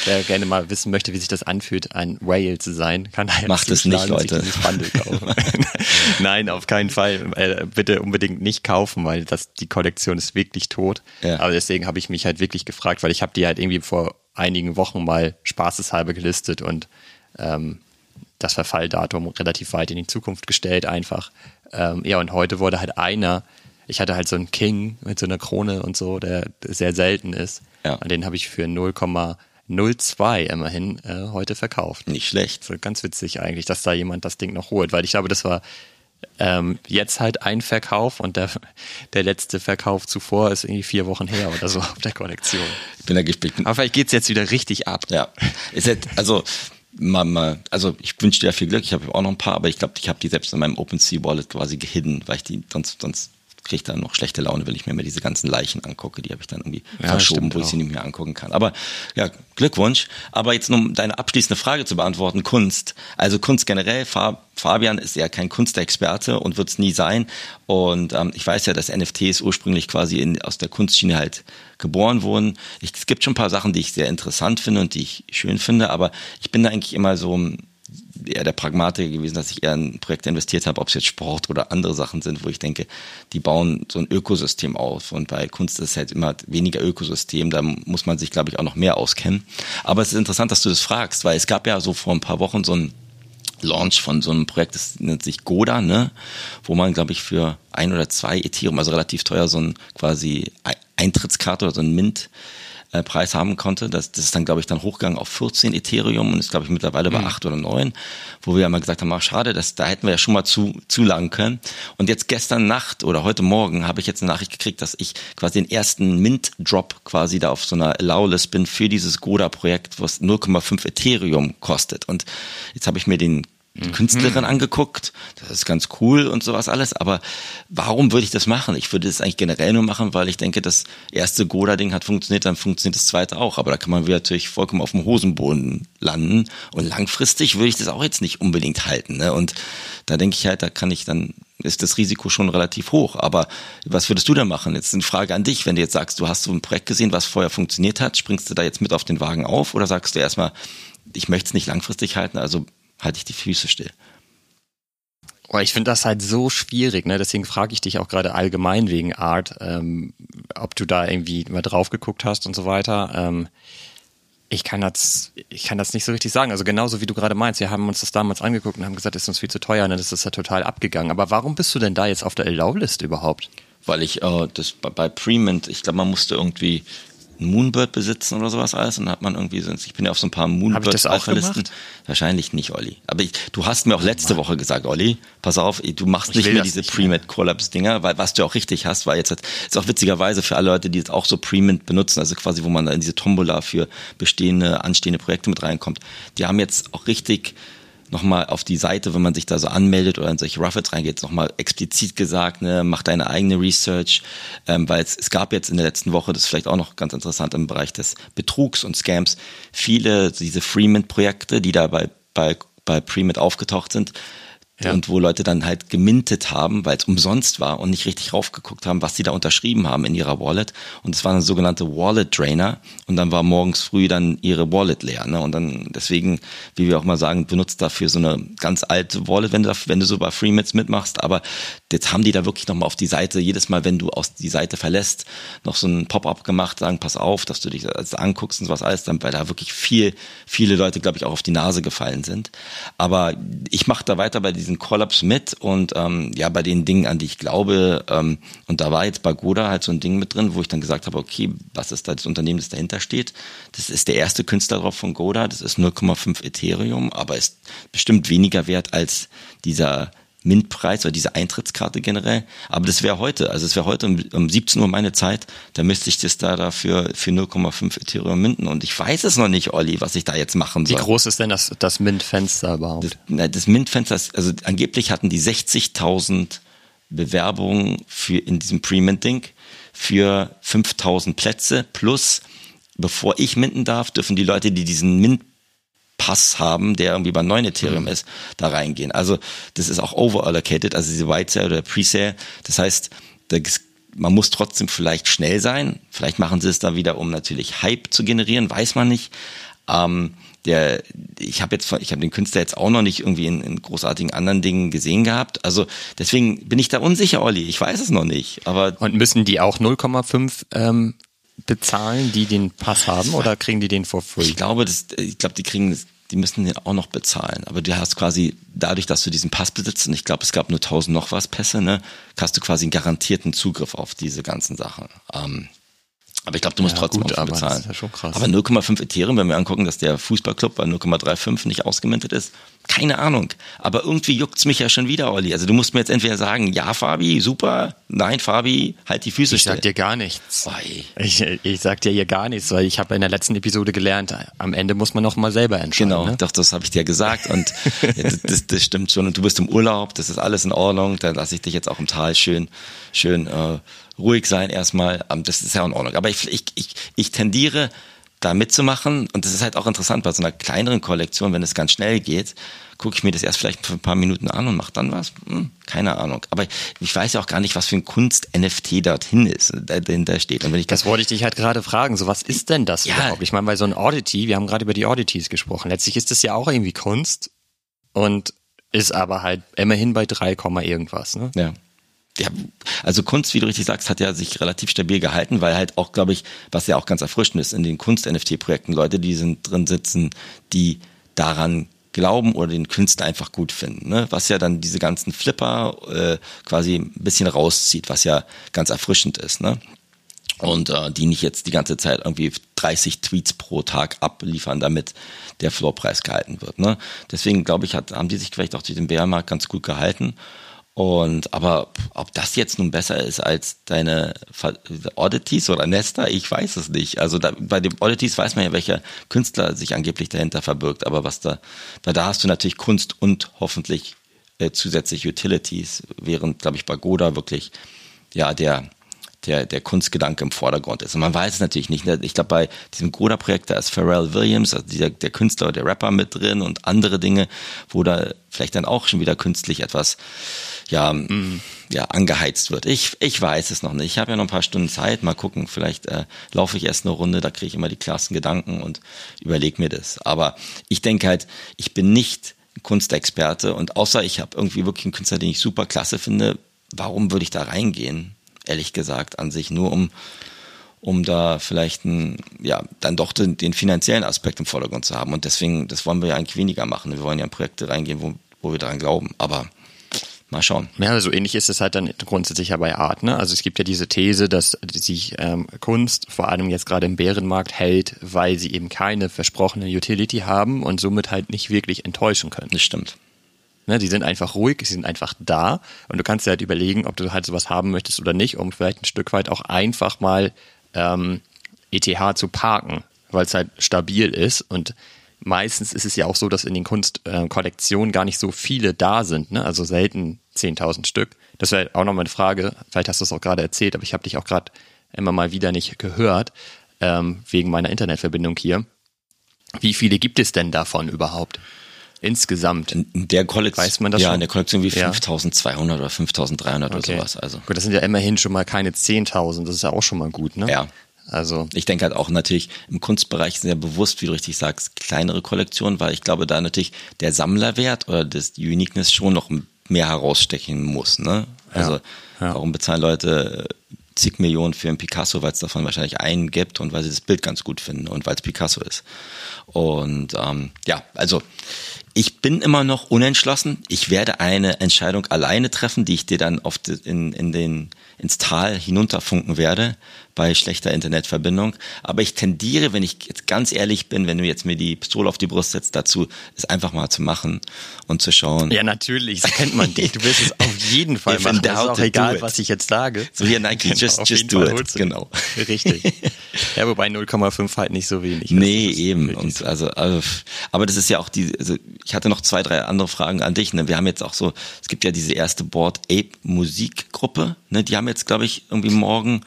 wer gerne mal wissen möchte, wie sich das anfühlt, ein Whale zu sein, kann halt Macht es nicht, Leute. Dieses Bundle kaufen. Nein, auf keinen Fall. Äh, bitte unbedingt nicht kaufen, weil das, die Kollektion ist wirklich tot. Ja. Aber deswegen habe ich mich halt wirklich gefragt, weil ich habe die halt irgendwie vor einigen Wochen mal spaßeshalber gelistet und ähm, das Verfalldatum relativ weit in die Zukunft gestellt einfach. Ähm, ja, und heute wurde halt einer, ich hatte halt so einen King mit so einer Krone und so, der sehr selten ist. Ja. Und den habe ich für null Komma null zwei immerhin äh, heute verkauft. Nicht schlecht. So ganz witzig eigentlich, dass da jemand das Ding noch holt, weil ich glaube, das war ähm, jetzt halt ein Verkauf und der, der letzte Verkauf zuvor ist irgendwie vier Wochen her oder so auf der Kollektion. Ich bin da gespannt. Aber vielleicht geht es jetzt wieder richtig ab. Ja, ist jetzt, also... Mama, also ich wünsche dir viel Glück, ich habe auch noch ein paar, aber ich glaube, ich habe die selbst in meinem OpenSea-Wallet quasi gehidden, weil ich die, sonst, sonst kriege ich dann noch schlechte Laune, wenn ich mir mal diese ganzen Leichen angucke, die habe ich dann irgendwie ja, verschoben, wo ich sie nicht mehr angucken kann. Aber ja, Glückwunsch. Aber jetzt, um deine abschließende Frage zu beantworten, Kunst. Also Kunst generell, Fabian ist ja kein Kunstexperte und wird es nie sein. Und ähm, ich weiß ja, dass N F Ts ursprünglich quasi in, aus der Kunstschiene halt geboren wurden. Ich, es gibt schon ein paar Sachen, die ich sehr interessant finde und die ich schön finde, aber ich bin da eigentlich immer so eher der Pragmatiker gewesen, dass ich eher in Projekte investiert habe, ob es jetzt Sport oder andere Sachen sind, wo ich denke, die bauen so ein Ökosystem auf und bei Kunst ist es halt immer weniger Ökosystem, da muss man sich, glaube ich, auch noch mehr auskennen. Aber es ist interessant, dass du das fragst, weil es gab ja so vor ein paar Wochen so ein Launch von so einem Projekt, das nennt sich Goda, ne, wo man, glaube ich, für ein oder zwei Ethereum, also relativ teuer, so ein quasi Eintrittskarte oder so ein Mint Preis haben konnte. Das, das ist dann, glaube ich, dann hochgegangen auf vierzehn Ethereum und ist, glaube ich, mittlerweile bei acht oder neun, wo wir ja mal gesagt haben, ach, schade, das, da hätten wir ja schon mal zu, zu lang können. Und jetzt gestern Nacht oder heute Morgen habe ich jetzt eine Nachricht gekriegt, dass ich quasi den ersten Mint-Drop quasi da auf so einer Allow-List bin für dieses Goda-Projekt, was null Komma fünf Ethereum kostet. Und jetzt habe ich mir den Künstlerin mhm. angeguckt, das ist ganz cool und sowas alles, aber warum würde ich das machen? Ich würde das eigentlich generell nur machen, weil ich denke, das erste Goda-Ding hat funktioniert, dann funktioniert das zweite auch, aber da kann man natürlich vollkommen auf dem Hosenboden landen und langfristig würde ich das auch jetzt nicht unbedingt halten, ne? Und da denke ich halt, da kann ich dann, ist das Risiko schon relativ hoch, aber was würdest du da machen? Jetzt eine Frage an dich, wenn du jetzt sagst, du hast so ein Projekt gesehen, was vorher funktioniert hat, springst du da jetzt mit auf den Wagen auf oder sagst du erstmal, ich möchte es nicht langfristig halten, also halte ich die Füße still. Oh, ich finde das halt so schwierig, ne? Deswegen frage ich dich auch gerade allgemein wegen Art, ähm, ob du da irgendwie mal drauf geguckt hast und so weiter. Ähm, ich kann das, ich kann das nicht so richtig sagen. Also genauso wie du gerade meinst, wir haben uns das damals angeguckt und haben gesagt, das ist uns viel zu teuer, dann ist das ja total abgegangen. Aber warum bist du denn da jetzt auf der Allow-List überhaupt? Weil ich äh, das bei, bei Premint, ich glaube, man musste irgendwie Moonbird besitzen oder sowas alles und hat man irgendwie sonst, ich bin ja auf so ein paar Moonbird-Alpha-Listen. Wahrscheinlich nicht, Olli. Aber ich, du hast mir auch letzte oh Woche gesagt, Olli, pass auf, du machst nicht mehr diese Premint-Collabs-Dinger, weil was du auch richtig hast, weil jetzt hat, ist auch witzigerweise für alle Leute, die jetzt auch so Premint benutzen, also quasi, wo man in diese Tombola für bestehende, anstehende Projekte mit reinkommt, die haben jetzt auch richtig nochmal auf die Seite, wenn man sich da so anmeldet oder in solche Ruffles reingeht, nochmal explizit gesagt, ne, mach deine eigene Research, ähm, weil es, es gab jetzt in der letzten Woche, das ist vielleicht auch noch ganz interessant im Bereich des Betrugs und Scams, viele diese Freemint-Projekte, die da bei, bei, bei Premint aufgetaucht sind, ja. Und wo Leute dann halt gemintet haben, weil es umsonst war und nicht richtig raufgeguckt haben, was sie da unterschrieben haben in ihrer Wallet. Und es waren sogenannte Wallet-Drainer und dann war morgens früh dann ihre Wallet leer. Ne? Und dann deswegen, wie wir auch mal sagen, benutzt dafür so eine ganz alte Wallet, wenn du, dafür, wenn du so bei Freemits mitmachst. Aber jetzt haben die da wirklich nochmal auf die Seite, jedes Mal, wenn du aus die Seite verlässt, noch so ein Pop-up gemacht, sagen, pass auf, dass du dich das anguckst und sowas alles, dann, weil da wirklich viel, viele Leute, glaube ich, auch auf die Nase gefallen sind. Aber ich mache da weiter bei diesen Kollaps mit und ähm, ja, bei den Dingen, an die ich glaube, ähm, und da war jetzt bei Goda halt so ein Ding mit drin, wo ich dann gesagt habe, okay, was ist da das Unternehmen, das dahinter steht? Das ist der erste Künstler drauf von Goda, das ist null Komma fünf Ethereum, aber ist bestimmt weniger wert als dieser Mintpreis oder diese Eintrittskarte generell. Aber das wäre heute, also es wäre heute um, um siebzehn Uhr meine Zeit, da müsste ich das da dafür für null Komma fünf Ethereum minten. Und ich weiß es noch nicht, Olli, was ich da jetzt machen soll. Wie groß ist denn das, das Mint-Fenster überhaupt? Das, na, das Mint-Fenster, also angeblich hatten die sechzigtausend Bewerbungen für, in diesem Pre-Minting für fünftausend Plätze plus, bevor ich minten darf, dürfen die Leute, die diesen Mint Pass haben, der irgendwie bei neun Ethereum ist, da reingehen. Also das ist auch overallocated, also diese White Sale oder Pre-Sale. Das heißt, das, man muss trotzdem vielleicht schnell sein. Vielleicht machen sie es da wieder, um natürlich Hype zu generieren, weiß man nicht. Ähm, der, ich habe jetzt, ich habe den Künstler jetzt auch noch nicht irgendwie in, in großartigen anderen Dingen gesehen gehabt. Also deswegen bin ich da unsicher, Olli. Ich weiß es noch nicht. Aber und müssen die auch null Komma fünf ähm, bezahlen, die den Pass haben, oder kriegen die den for free? Ich glaube, das, ich glaube, die kriegen das. Die müssen den auch noch bezahlen. Aber du hast quasi, dadurch, dass du diesen Pass besitzt, und ich glaube, es gab nur tausend noch was Pässe, ne, hast du quasi einen garantierten Zugriff auf diese ganzen Sachen. Ähm, aber ich glaube, du musst ja, trotzdem gut, aber bezahlen. Das ist ja schon krass. Aber null Komma fünf Ethereum, wenn wir angucken, dass der Fußballclub bei null Komma fünfunddreißig nicht ausgemintet ist, keine Ahnung. Aber irgendwie juckt es mich ja schon wieder, Olli. Also du musst mir jetzt entweder sagen, ja, Fabi, super, nein, Fabi, halt die Füße ich still. Ich sag dir gar nichts. Ich, ich sag dir hier gar nichts, weil ich habe in der letzten Episode gelernt, am Ende muss man noch mal selber entscheiden. Genau, ne? Doch, das habe ich dir gesagt und das, das stimmt schon. Und du bist im Urlaub, das ist alles in Ordnung, dann lasse ich dich jetzt auch im Tal schön, schön äh, ruhig sein erstmal. Das ist ja in Ordnung. Aber ich, ich, ich, ich tendiere, da mitzumachen. Und das ist halt auch interessant bei so einer kleineren Kollektion, wenn es ganz schnell geht, gucke ich mir das erst vielleicht für ein paar Minuten an und mache dann was. Hm, keine Ahnung. Aber ich weiß ja auch gar nicht, was für ein Kunst-N F T dorthin ist, dahinter steht. Und wenn ich das, das wollte ich dich halt gerade fragen. So, was ist denn das ja. überhaupt? Ich meine, bei so einem Audity, wir haben gerade über die Audities gesprochen. Letztlich ist das ja auch irgendwie Kunst und ist aber halt immerhin bei drei, irgendwas. Ne? Ja. Ja, also Kunst, wie du richtig sagst, hat ja sich relativ stabil gehalten, weil halt auch, glaube ich, was ja auch ganz erfrischend ist in den Kunst-N F T-Projekten, Leute, die sind drin sitzen, die daran glauben oder den Künstler einfach gut finden, ne? Was ja dann diese ganzen Flipper äh, quasi ein bisschen rauszieht, was ja ganz erfrischend ist, ne? Und äh, die nicht jetzt die ganze Zeit irgendwie dreißig Tweets pro Tag abliefern, damit der Floorpreis gehalten wird, ne? Deswegen, glaube ich, hat, haben die sich vielleicht auch durch den Bärenmarkt ganz gut gehalten. Und, aber ob das jetzt nun besser ist als deine Oddities oder Nesta, ich weiß es nicht. Also da, bei den Oddities weiß man ja, welcher Künstler sich angeblich dahinter verbirgt. Aber was da, da, da hast du natürlich Kunst und hoffentlich äh, zusätzlich Utilities, während, glaube ich, bei Goda wirklich, ja, der, der, der Kunstgedanke im Vordergrund ist. Und man weiß es natürlich nicht. Ich glaube, bei diesem Goda-Projekt, da ist Pharrell Williams, also dieser, der Künstler, der Rapper mit drin und andere Dinge, wo da vielleicht dann auch schon wieder künstlich etwas, ja, mm. ja, angeheizt wird. Ich, ich weiß es noch nicht. Ich habe ja noch ein paar Stunden Zeit. Mal gucken, vielleicht äh, laufe ich erst eine Runde, da kriege ich immer die klarsten Gedanken und überlege mir das. Aber ich denke halt, ich bin nicht Kunstexperte und außer ich habe irgendwie wirklich einen Künstler, den ich super klasse finde, warum würde ich da reingehen? Ehrlich gesagt, an sich nur um, um da vielleicht ein, ja, dann doch den, den finanziellen Aspekt im Vordergrund zu haben. Und deswegen, das wollen wir ja eigentlich weniger machen. Wir wollen ja in Projekte reingehen, wo, wo wir daran glauben. Aber mal schauen. Ja, so ähnlich ist es halt dann grundsätzlich ja bei Art, ne? Also es gibt ja diese These, dass sich ähm, Kunst vor allem jetzt gerade im Bärenmarkt hält, weil sie eben keine versprochene Utility haben und somit halt nicht wirklich enttäuschen können. Das stimmt. Ne, die sind einfach ruhig, sie sind einfach da und du kannst dir halt überlegen, ob du halt sowas haben möchtest oder nicht, um vielleicht ein Stück weit auch einfach mal ähm, E T H zu parken, weil es halt stabil ist und meistens ist es ja auch so, dass in den Kunstkollektionen äh, gar nicht so viele da sind, ne? Also selten zehntausend Stück. Das wäre auch nochmal eine Frage, vielleicht hast du es auch gerade erzählt, aber ich habe dich auch gerade immer mal wieder nicht gehört, ähm, wegen meiner Internetverbindung hier. Wie viele gibt es denn davon überhaupt? Insgesamt. In der Kollektion, weiß man das ja, schon? In der Kollektion wie ja. fünftausendzweihundert oder fünftausenddreihundert okay. oder sowas. Also. Gut, das sind ja immerhin schon mal keine zehntausend, das ist ja auch schon mal gut, ne? Ja. Also. Ich denke halt auch natürlich im Kunstbereich sind ja bewusst, wie du richtig sagst, kleinere Kollektionen, weil ich glaube, da natürlich der Sammlerwert oder das Uniqueness schon noch mehr herausstechen muss, ne? Also, ja. Ja. Warum bezahlen Leute zig Millionen für einen Picasso, weil es davon wahrscheinlich einen gibt und weil sie das Bild ganz gut finden und weil es Picasso ist. Und ähm, ja, also Ich bin immer noch unentschlossen. Ich werde eine Entscheidung alleine treffen, die ich dir dann auf die, in, in den, ins Tal hinunterfunken werde bei schlechter Internetverbindung. Aber ich tendiere, wenn ich jetzt ganz ehrlich bin, wenn du jetzt mir die Pistole auf die Brust setzt, dazu, es einfach mal zu machen und zu schauen. Ja, natürlich, das kennt man dich. Du wirst es auf jeden Fall machen. Das ist auch egal, was ich jetzt sage. So hier Nike, genau, just, just do Fall it. Genau. Richtig. Ja, wobei null Komma fünf halt nicht so wenig. Nee, also eben. Und also, also, aber das ist ja auch die... Also, ich hatte noch zwei, drei andere Fragen an dich. Ne? Wir haben jetzt auch so, es gibt ja diese erste Bored Ape Musikgruppe. Ne? Die haben jetzt, glaube ich, irgendwie morgen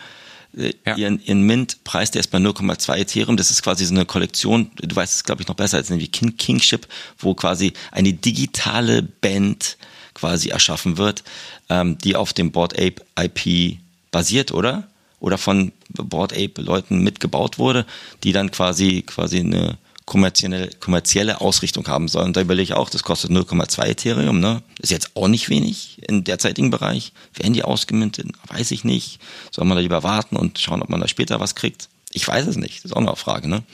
äh, ja. ihren, ihren Mint-Preis, der ist bei null Komma zwei Ethereum. Das ist quasi so eine Kollektion, du weißt es, glaube ich, noch besser als irgendwie King, Kingship, wo quasi eine digitale Band quasi erschaffen wird, ähm, die auf dem Bored Ape I P basiert, oder? Oder von Bored Ape Leuten mitgebaut wurde, die dann quasi quasi eine kommerzielle, kommerzielle Ausrichtung haben sollen. Da überlege ich auch, das kostet null Komma zwei Ethereum, ne? Ist jetzt auch nicht wenig im derzeitigen Bereich. Werden die ausgemintet? Weiß ich nicht. Soll man da lieber warten und schauen, ob man da später was kriegt? Ich weiß es nicht. Das ist auch noch eine Frage, ne?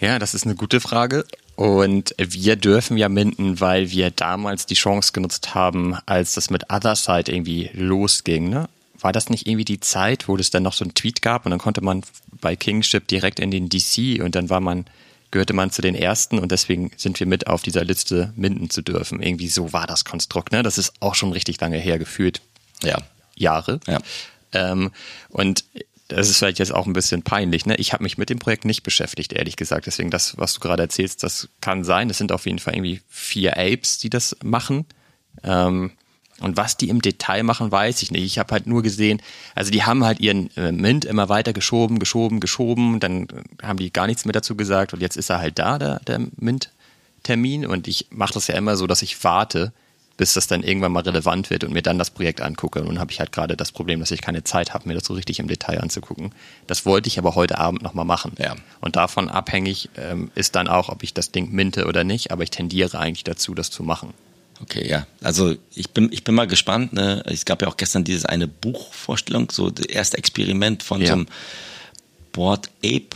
Ja, das ist eine gute Frage. Und wir dürfen ja minten, weil wir damals die Chance genutzt haben, als das mit Other Side irgendwie losging, ne? War das nicht irgendwie die Zeit, wo es dann noch so einen Tweet gab und dann konnte man bei Kingship direkt in den D C und dann war man gehörte man zu den Ersten und deswegen sind wir mit auf dieser Liste minden zu dürfen. Irgendwie so war das Konstrukt, ne? Das ist auch schon richtig lange her gefühlt. Ja. Jahre. Ja. Ähm, und das ist vielleicht jetzt auch ein bisschen peinlich, ne? Ich habe mich mit dem Projekt nicht beschäftigt, ehrlich gesagt. Deswegen das, was du gerade erzählst, das kann sein. Es sind auf jeden Fall irgendwie vier Apes, die das machen. Ähm, und was die im Detail machen, weiß ich nicht. Ich habe halt nur gesehen, also die haben halt ihren äh, Mint immer weiter geschoben, geschoben, geschoben. Dann haben die gar nichts mehr dazu gesagt und jetzt ist er halt da, der, der Mint-Termin. Und ich mache das ja immer so, dass ich warte, bis das dann irgendwann mal relevant wird und mir dann das Projekt angucke. Und nun habe ich halt gerade das Problem, dass ich keine Zeit habe, mir das so richtig im Detail anzugucken. Das wollte ich aber heute Abend nochmal machen. Ja. Und davon abhängig ähm, ist dann auch, ob ich das Ding minte oder nicht. Aber ich tendiere eigentlich dazu, das zu machen. Okay, ja. Also ich bin ich bin mal gespannt. Ne? Es gab ja auch gestern dieses eine Buchvorstellung, so das erste Experiment von ja. so einem Bored Ape,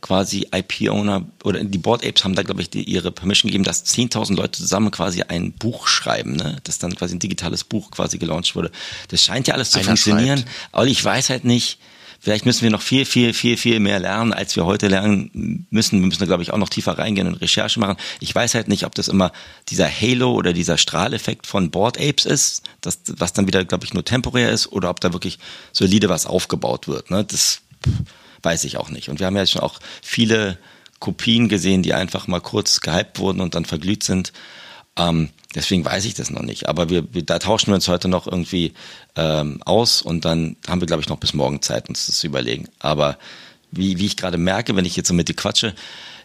quasi I P-Owner. Oder die Bored Apes haben da, glaube ich, die, ihre Permission gegeben, dass zehntausend Leute zusammen quasi ein Buch schreiben. Ne? Dass dann quasi ein digitales Buch quasi gelauncht wurde. Das scheint ja alles zu Einer funktionieren. Schreibt. Aber ich weiß halt nicht, vielleicht müssen wir noch viel, viel, viel, viel mehr lernen, als wir heute lernen müssen. Wir müssen da, glaube ich, auch noch tiefer reingehen und Recherche machen. Ich weiß halt nicht, ob das immer dieser Halo oder dieser Strahleffekt von Bored Apes ist, das, was dann wieder, glaube ich, nur temporär ist, oder ob da wirklich solide was aufgebaut wird. Ne? Das weiß ich auch nicht. Und wir haben ja schon auch viele Kopien gesehen, die einfach mal kurz gehypt wurden und dann verglüht sind. Ähm, deswegen weiß ich das noch nicht. Aber wir, wir da tauschen wir uns heute noch irgendwie ähm, aus und dann haben wir, glaube ich, noch bis morgen Zeit, uns das zu überlegen. Aber wie, wie ich gerade merke, wenn ich jetzt so mit dir quatsche,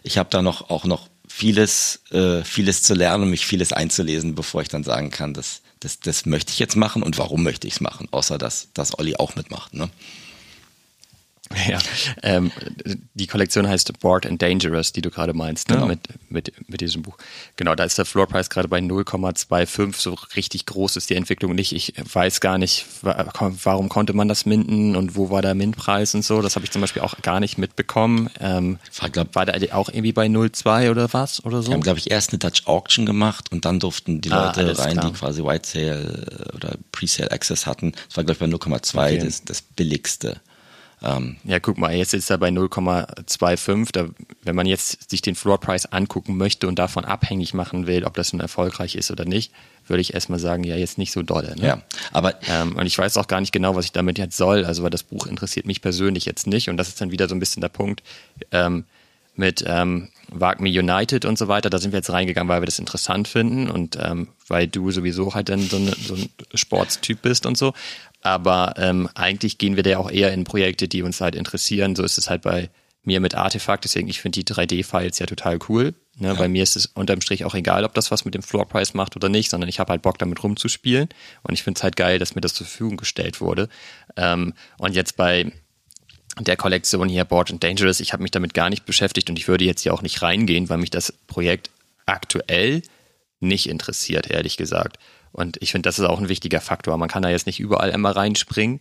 ich habe da noch auch noch vieles, äh, vieles zu lernen und mich vieles einzulesen, bevor ich dann sagen kann, das, das, das möchte ich jetzt machen und warum möchte ich es machen, außer dass, dass Olli auch mitmacht, ne? Ja, ähm, die Kollektion heißt Bored and Dangerous, die du gerade meinst, ne? Genau. mit, mit, mit diesem Buch. Genau, da ist der Floorpreis gerade bei null Komma fünfundzwanzig, so richtig groß ist die Entwicklung nicht. Ich weiß gar nicht, warum konnte man das minten und wo war der Mintpreis und so, das habe ich zum Beispiel auch gar nicht mitbekommen. Ähm, war, glaub, war der auch irgendwie bei null Komma zwei oder was oder so? Die haben, glaube ich, erst eine Dutch Auction gemacht und dann durften die Leute ah, rein, klar. die quasi White Sale oder Pre-Sale Access hatten. Das war, glaube ich, bei null Komma zwei okay. das, das billigste. Ja, guck mal, jetzt ist er bei null Komma fünfundzwanzig. Da, wenn man jetzt sich den Floor Price angucken möchte und davon abhängig machen will, ob das nun erfolgreich ist oder nicht, würde ich erstmal sagen, ja, jetzt nicht so dolle. Ne? Ja, aber ähm, und ich weiß auch gar nicht genau, was ich damit jetzt soll. Also, weil das Buch interessiert mich persönlich jetzt nicht. Und das ist dann wieder so ein bisschen der Punkt ähm, mit ähm, Wag Me United und so weiter. Da sind wir jetzt reingegangen, weil wir das interessant finden und ähm, weil du sowieso halt dann so, ne, so ein Sportstyp bist und so. Aber ähm, eigentlich gehen wir da auch eher in Projekte, die uns halt interessieren. So ist es halt bei mir mit Artifact. Deswegen, ich finde die drei D-Files ja total cool. Ne? Ja. Bei mir ist es unterm Strich auch egal, ob das was mit dem Floorpreis macht oder nicht, sondern ich habe halt Bock, damit rumzuspielen. Und ich finde es halt geil, dass mir das zur Verfügung gestellt wurde. Ähm, und jetzt bei der Kollektion hier Bored and Dangerous, ich habe mich damit gar nicht beschäftigt und ich würde jetzt hier auch nicht reingehen, weil mich das Projekt aktuell nicht interessiert, ehrlich gesagt. Und ich finde, das ist auch ein wichtiger Faktor. Man kann da jetzt nicht überall immer reinspringen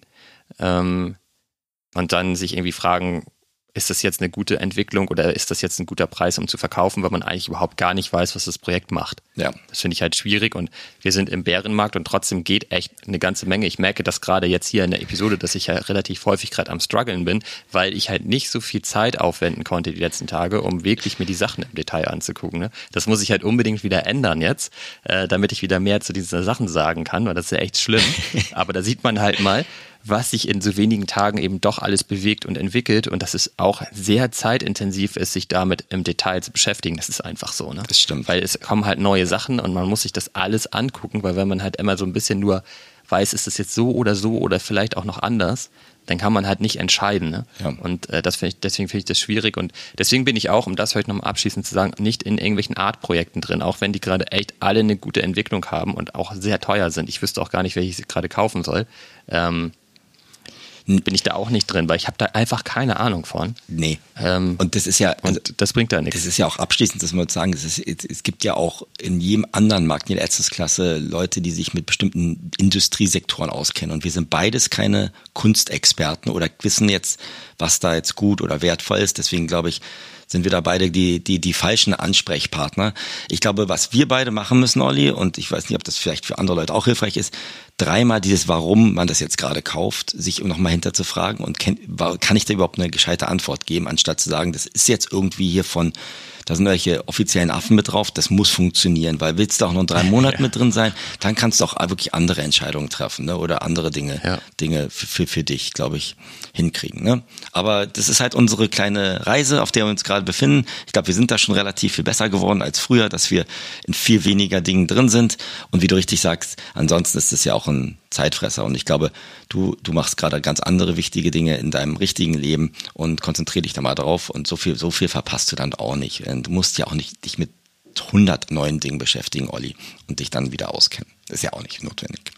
ähm, und dann sich irgendwie fragen, ist das jetzt eine gute Entwicklung oder ist das jetzt ein guter Preis, um zu verkaufen, weil man eigentlich überhaupt gar nicht weiß, was das Projekt macht. Ja. Das finde ich halt schwierig und wir sind im Bärenmarkt und trotzdem geht echt eine ganze Menge. Ich merke das gerade jetzt hier in der Episode, dass ich ja relativ häufig gerade am Struggeln bin, weil ich halt nicht so viel Zeit aufwenden konnte die letzten Tage, um wirklich mir die Sachen im Detail anzugucken. Ne? Das muss ich halt unbedingt wieder ändern jetzt, äh, damit ich wieder mehr zu diesen Sachen sagen kann, weil das ist ja echt schlimm. Aber da sieht man halt mal, was sich in so wenigen Tagen eben doch alles bewegt und entwickelt und dass es auch sehr zeitintensiv ist, sich damit im Detail zu beschäftigen. Das ist einfach so, ne? Das stimmt. Weil es kommen halt neue Sachen und man muss sich das alles angucken, weil wenn man halt immer so ein bisschen nur weiß, ist das jetzt so oder so oder vielleicht auch noch anders, dann kann man halt nicht entscheiden. Ne? Ja. Und äh, das find ich, deswegen finde ich das schwierig und deswegen bin ich auch, um das vielleicht nochmal abschließend zu sagen, nicht in irgendwelchen Art-Projekten drin, auch wenn die gerade echt alle eine gute Entwicklung haben und auch sehr teuer sind. Ich wüsste auch gar nicht, welche ich gerade kaufen soll. Ähm, bin ich da auch nicht drin, weil ich habe da einfach keine Ahnung von. Nee. Ähm, und das ist ja, also, und das bringt da nichts. Das ist ja auch abschließend, das muss man sagen, es, ist, es gibt ja auch in jedem anderen Markt, in der Ärztesklasse, Leute, die sich mit bestimmten Industriesektoren auskennen und wir sind beides keine Kunstexperten oder wissen jetzt, was da jetzt gut oder wertvoll ist, deswegen glaube ich, sind wir da beide die, die, die falschen Ansprechpartner. Ich glaube, was wir beide machen müssen, Olli, und ich weiß nicht, ob das vielleicht für andere Leute auch hilfreich ist, dreimal dieses, warum man das jetzt gerade kauft, sich nochmal hinterzufragen und kann, kann ich da überhaupt eine gescheite Antwort geben, anstatt zu sagen, das ist jetzt irgendwie hier von, da sind welche offiziellen Affen mit drauf, das muss funktionieren, weil willst du auch noch drei Monate ja. mit drin sein, dann kannst du auch wirklich andere Entscheidungen treffen, ne? Oder andere Dinge, ja. Dinge für, für, für dich, glaube ich, hinkriegen. Ne? Aber das ist halt unsere kleine Reise, auf der wir uns gerade befinden. Ich glaube, wir sind da schon relativ viel besser geworden als früher, dass wir in viel weniger Dingen drin sind und wie du richtig sagst, ansonsten ist das ja auch ein Zeitfresser und ich glaube, du, du machst gerade ganz andere wichtige Dinge in deinem richtigen Leben und konzentriere dich da mal drauf und so viel, so viel verpasst du dann auch nicht. Du musst ja auch nicht dich mit hundert neuen Dingen beschäftigen, Olli, und dich dann wieder auskennen. Das ist ja auch nicht notwendig.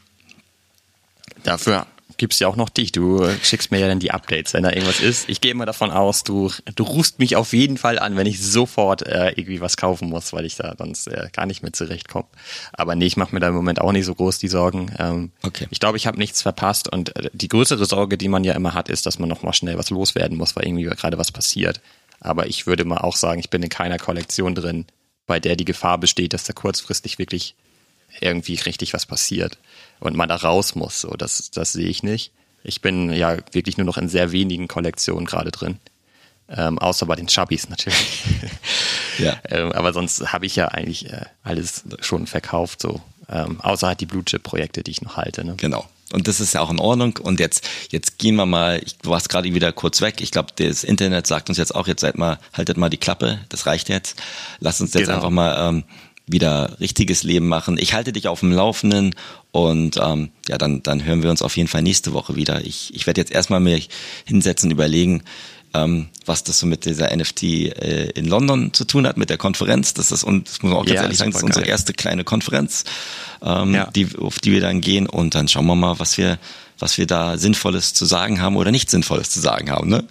Dafür gibt es ja auch noch dich. Du schickst mir ja dann die Updates, wenn da irgendwas ist. Ich gehe immer davon aus, du, du rufst mich auf jeden Fall an, wenn ich sofort äh, irgendwie was kaufen muss, weil ich da sonst äh, gar nicht mit zurechtkomme. Aber nee, ich mache mir da im Moment auch nicht so groß die Sorgen. Ähm, okay. Ich glaube, ich habe nichts verpasst und die größere Sorge, die man ja immer hat, ist, dass man nochmal schnell was loswerden muss, weil irgendwie gerade was passiert. Aber ich würde mal auch sagen, ich bin in keiner Kollektion drin, bei der die Gefahr besteht, dass da kurzfristig wirklich irgendwie richtig was passiert und man da raus muss. So, das, das sehe ich nicht. Ich bin ja wirklich nur noch in sehr wenigen Kollektionen gerade drin. Ähm, außer bei den Chubbys natürlich. Ja. ähm, aber sonst habe ich ja eigentlich äh, alles schon verkauft. So. Ähm, außer halt die Blue Chip-Projekte, die ich noch halte. Ne? Genau. Und das ist ja auch in Ordnung. Und jetzt, jetzt gehen wir mal, ich, du warst gerade wieder kurz weg. Ich glaube, das Internet sagt uns jetzt auch, jetzt seid mal, haltet mal die Klappe. Das reicht jetzt. Lasst uns jetzt genau. einfach mal ähm, wieder richtiges Leben machen. Ich halte dich auf dem Laufenden und ähm, ja, dann, dann hören wir uns auf jeden Fall nächste Woche wieder. Ich, ich werde jetzt erstmal mir hinsetzen und überlegen, ähm, was das so mit dieser N F T äh, in London zu tun hat, mit der Konferenz. Das ist, und das muss man auch ganz ja, ehrlich sagen, das ist unsere geil. erste kleine Konferenz, ähm, ja. die, auf die wir dann gehen und dann schauen wir mal, was wir, was wir da Sinnvolles zu sagen haben oder nicht Sinnvolles zu sagen haben, ne?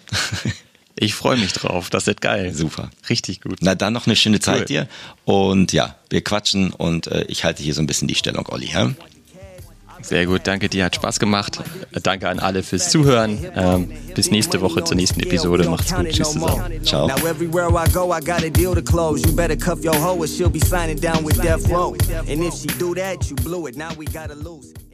Ich freue mich drauf, das wird geil. Super. Richtig gut. Na dann noch eine schöne Zeit cool. dir und ja, wir quatschen und äh, ich halte hier so ein bisschen die Stellung, Olli. Ja? Sehr gut, danke dir, hat Spaß gemacht. Danke an alle fürs Zuhören. Ähm, bis nächste Woche zur nächsten Episode. Macht's gut, tschüss zusammen. Ciao. Now everywhere I go, I got a deal to close. You better cuff your hoe or she'll be signing down with death row. And if she do that, you blew it. Now we gotta lose.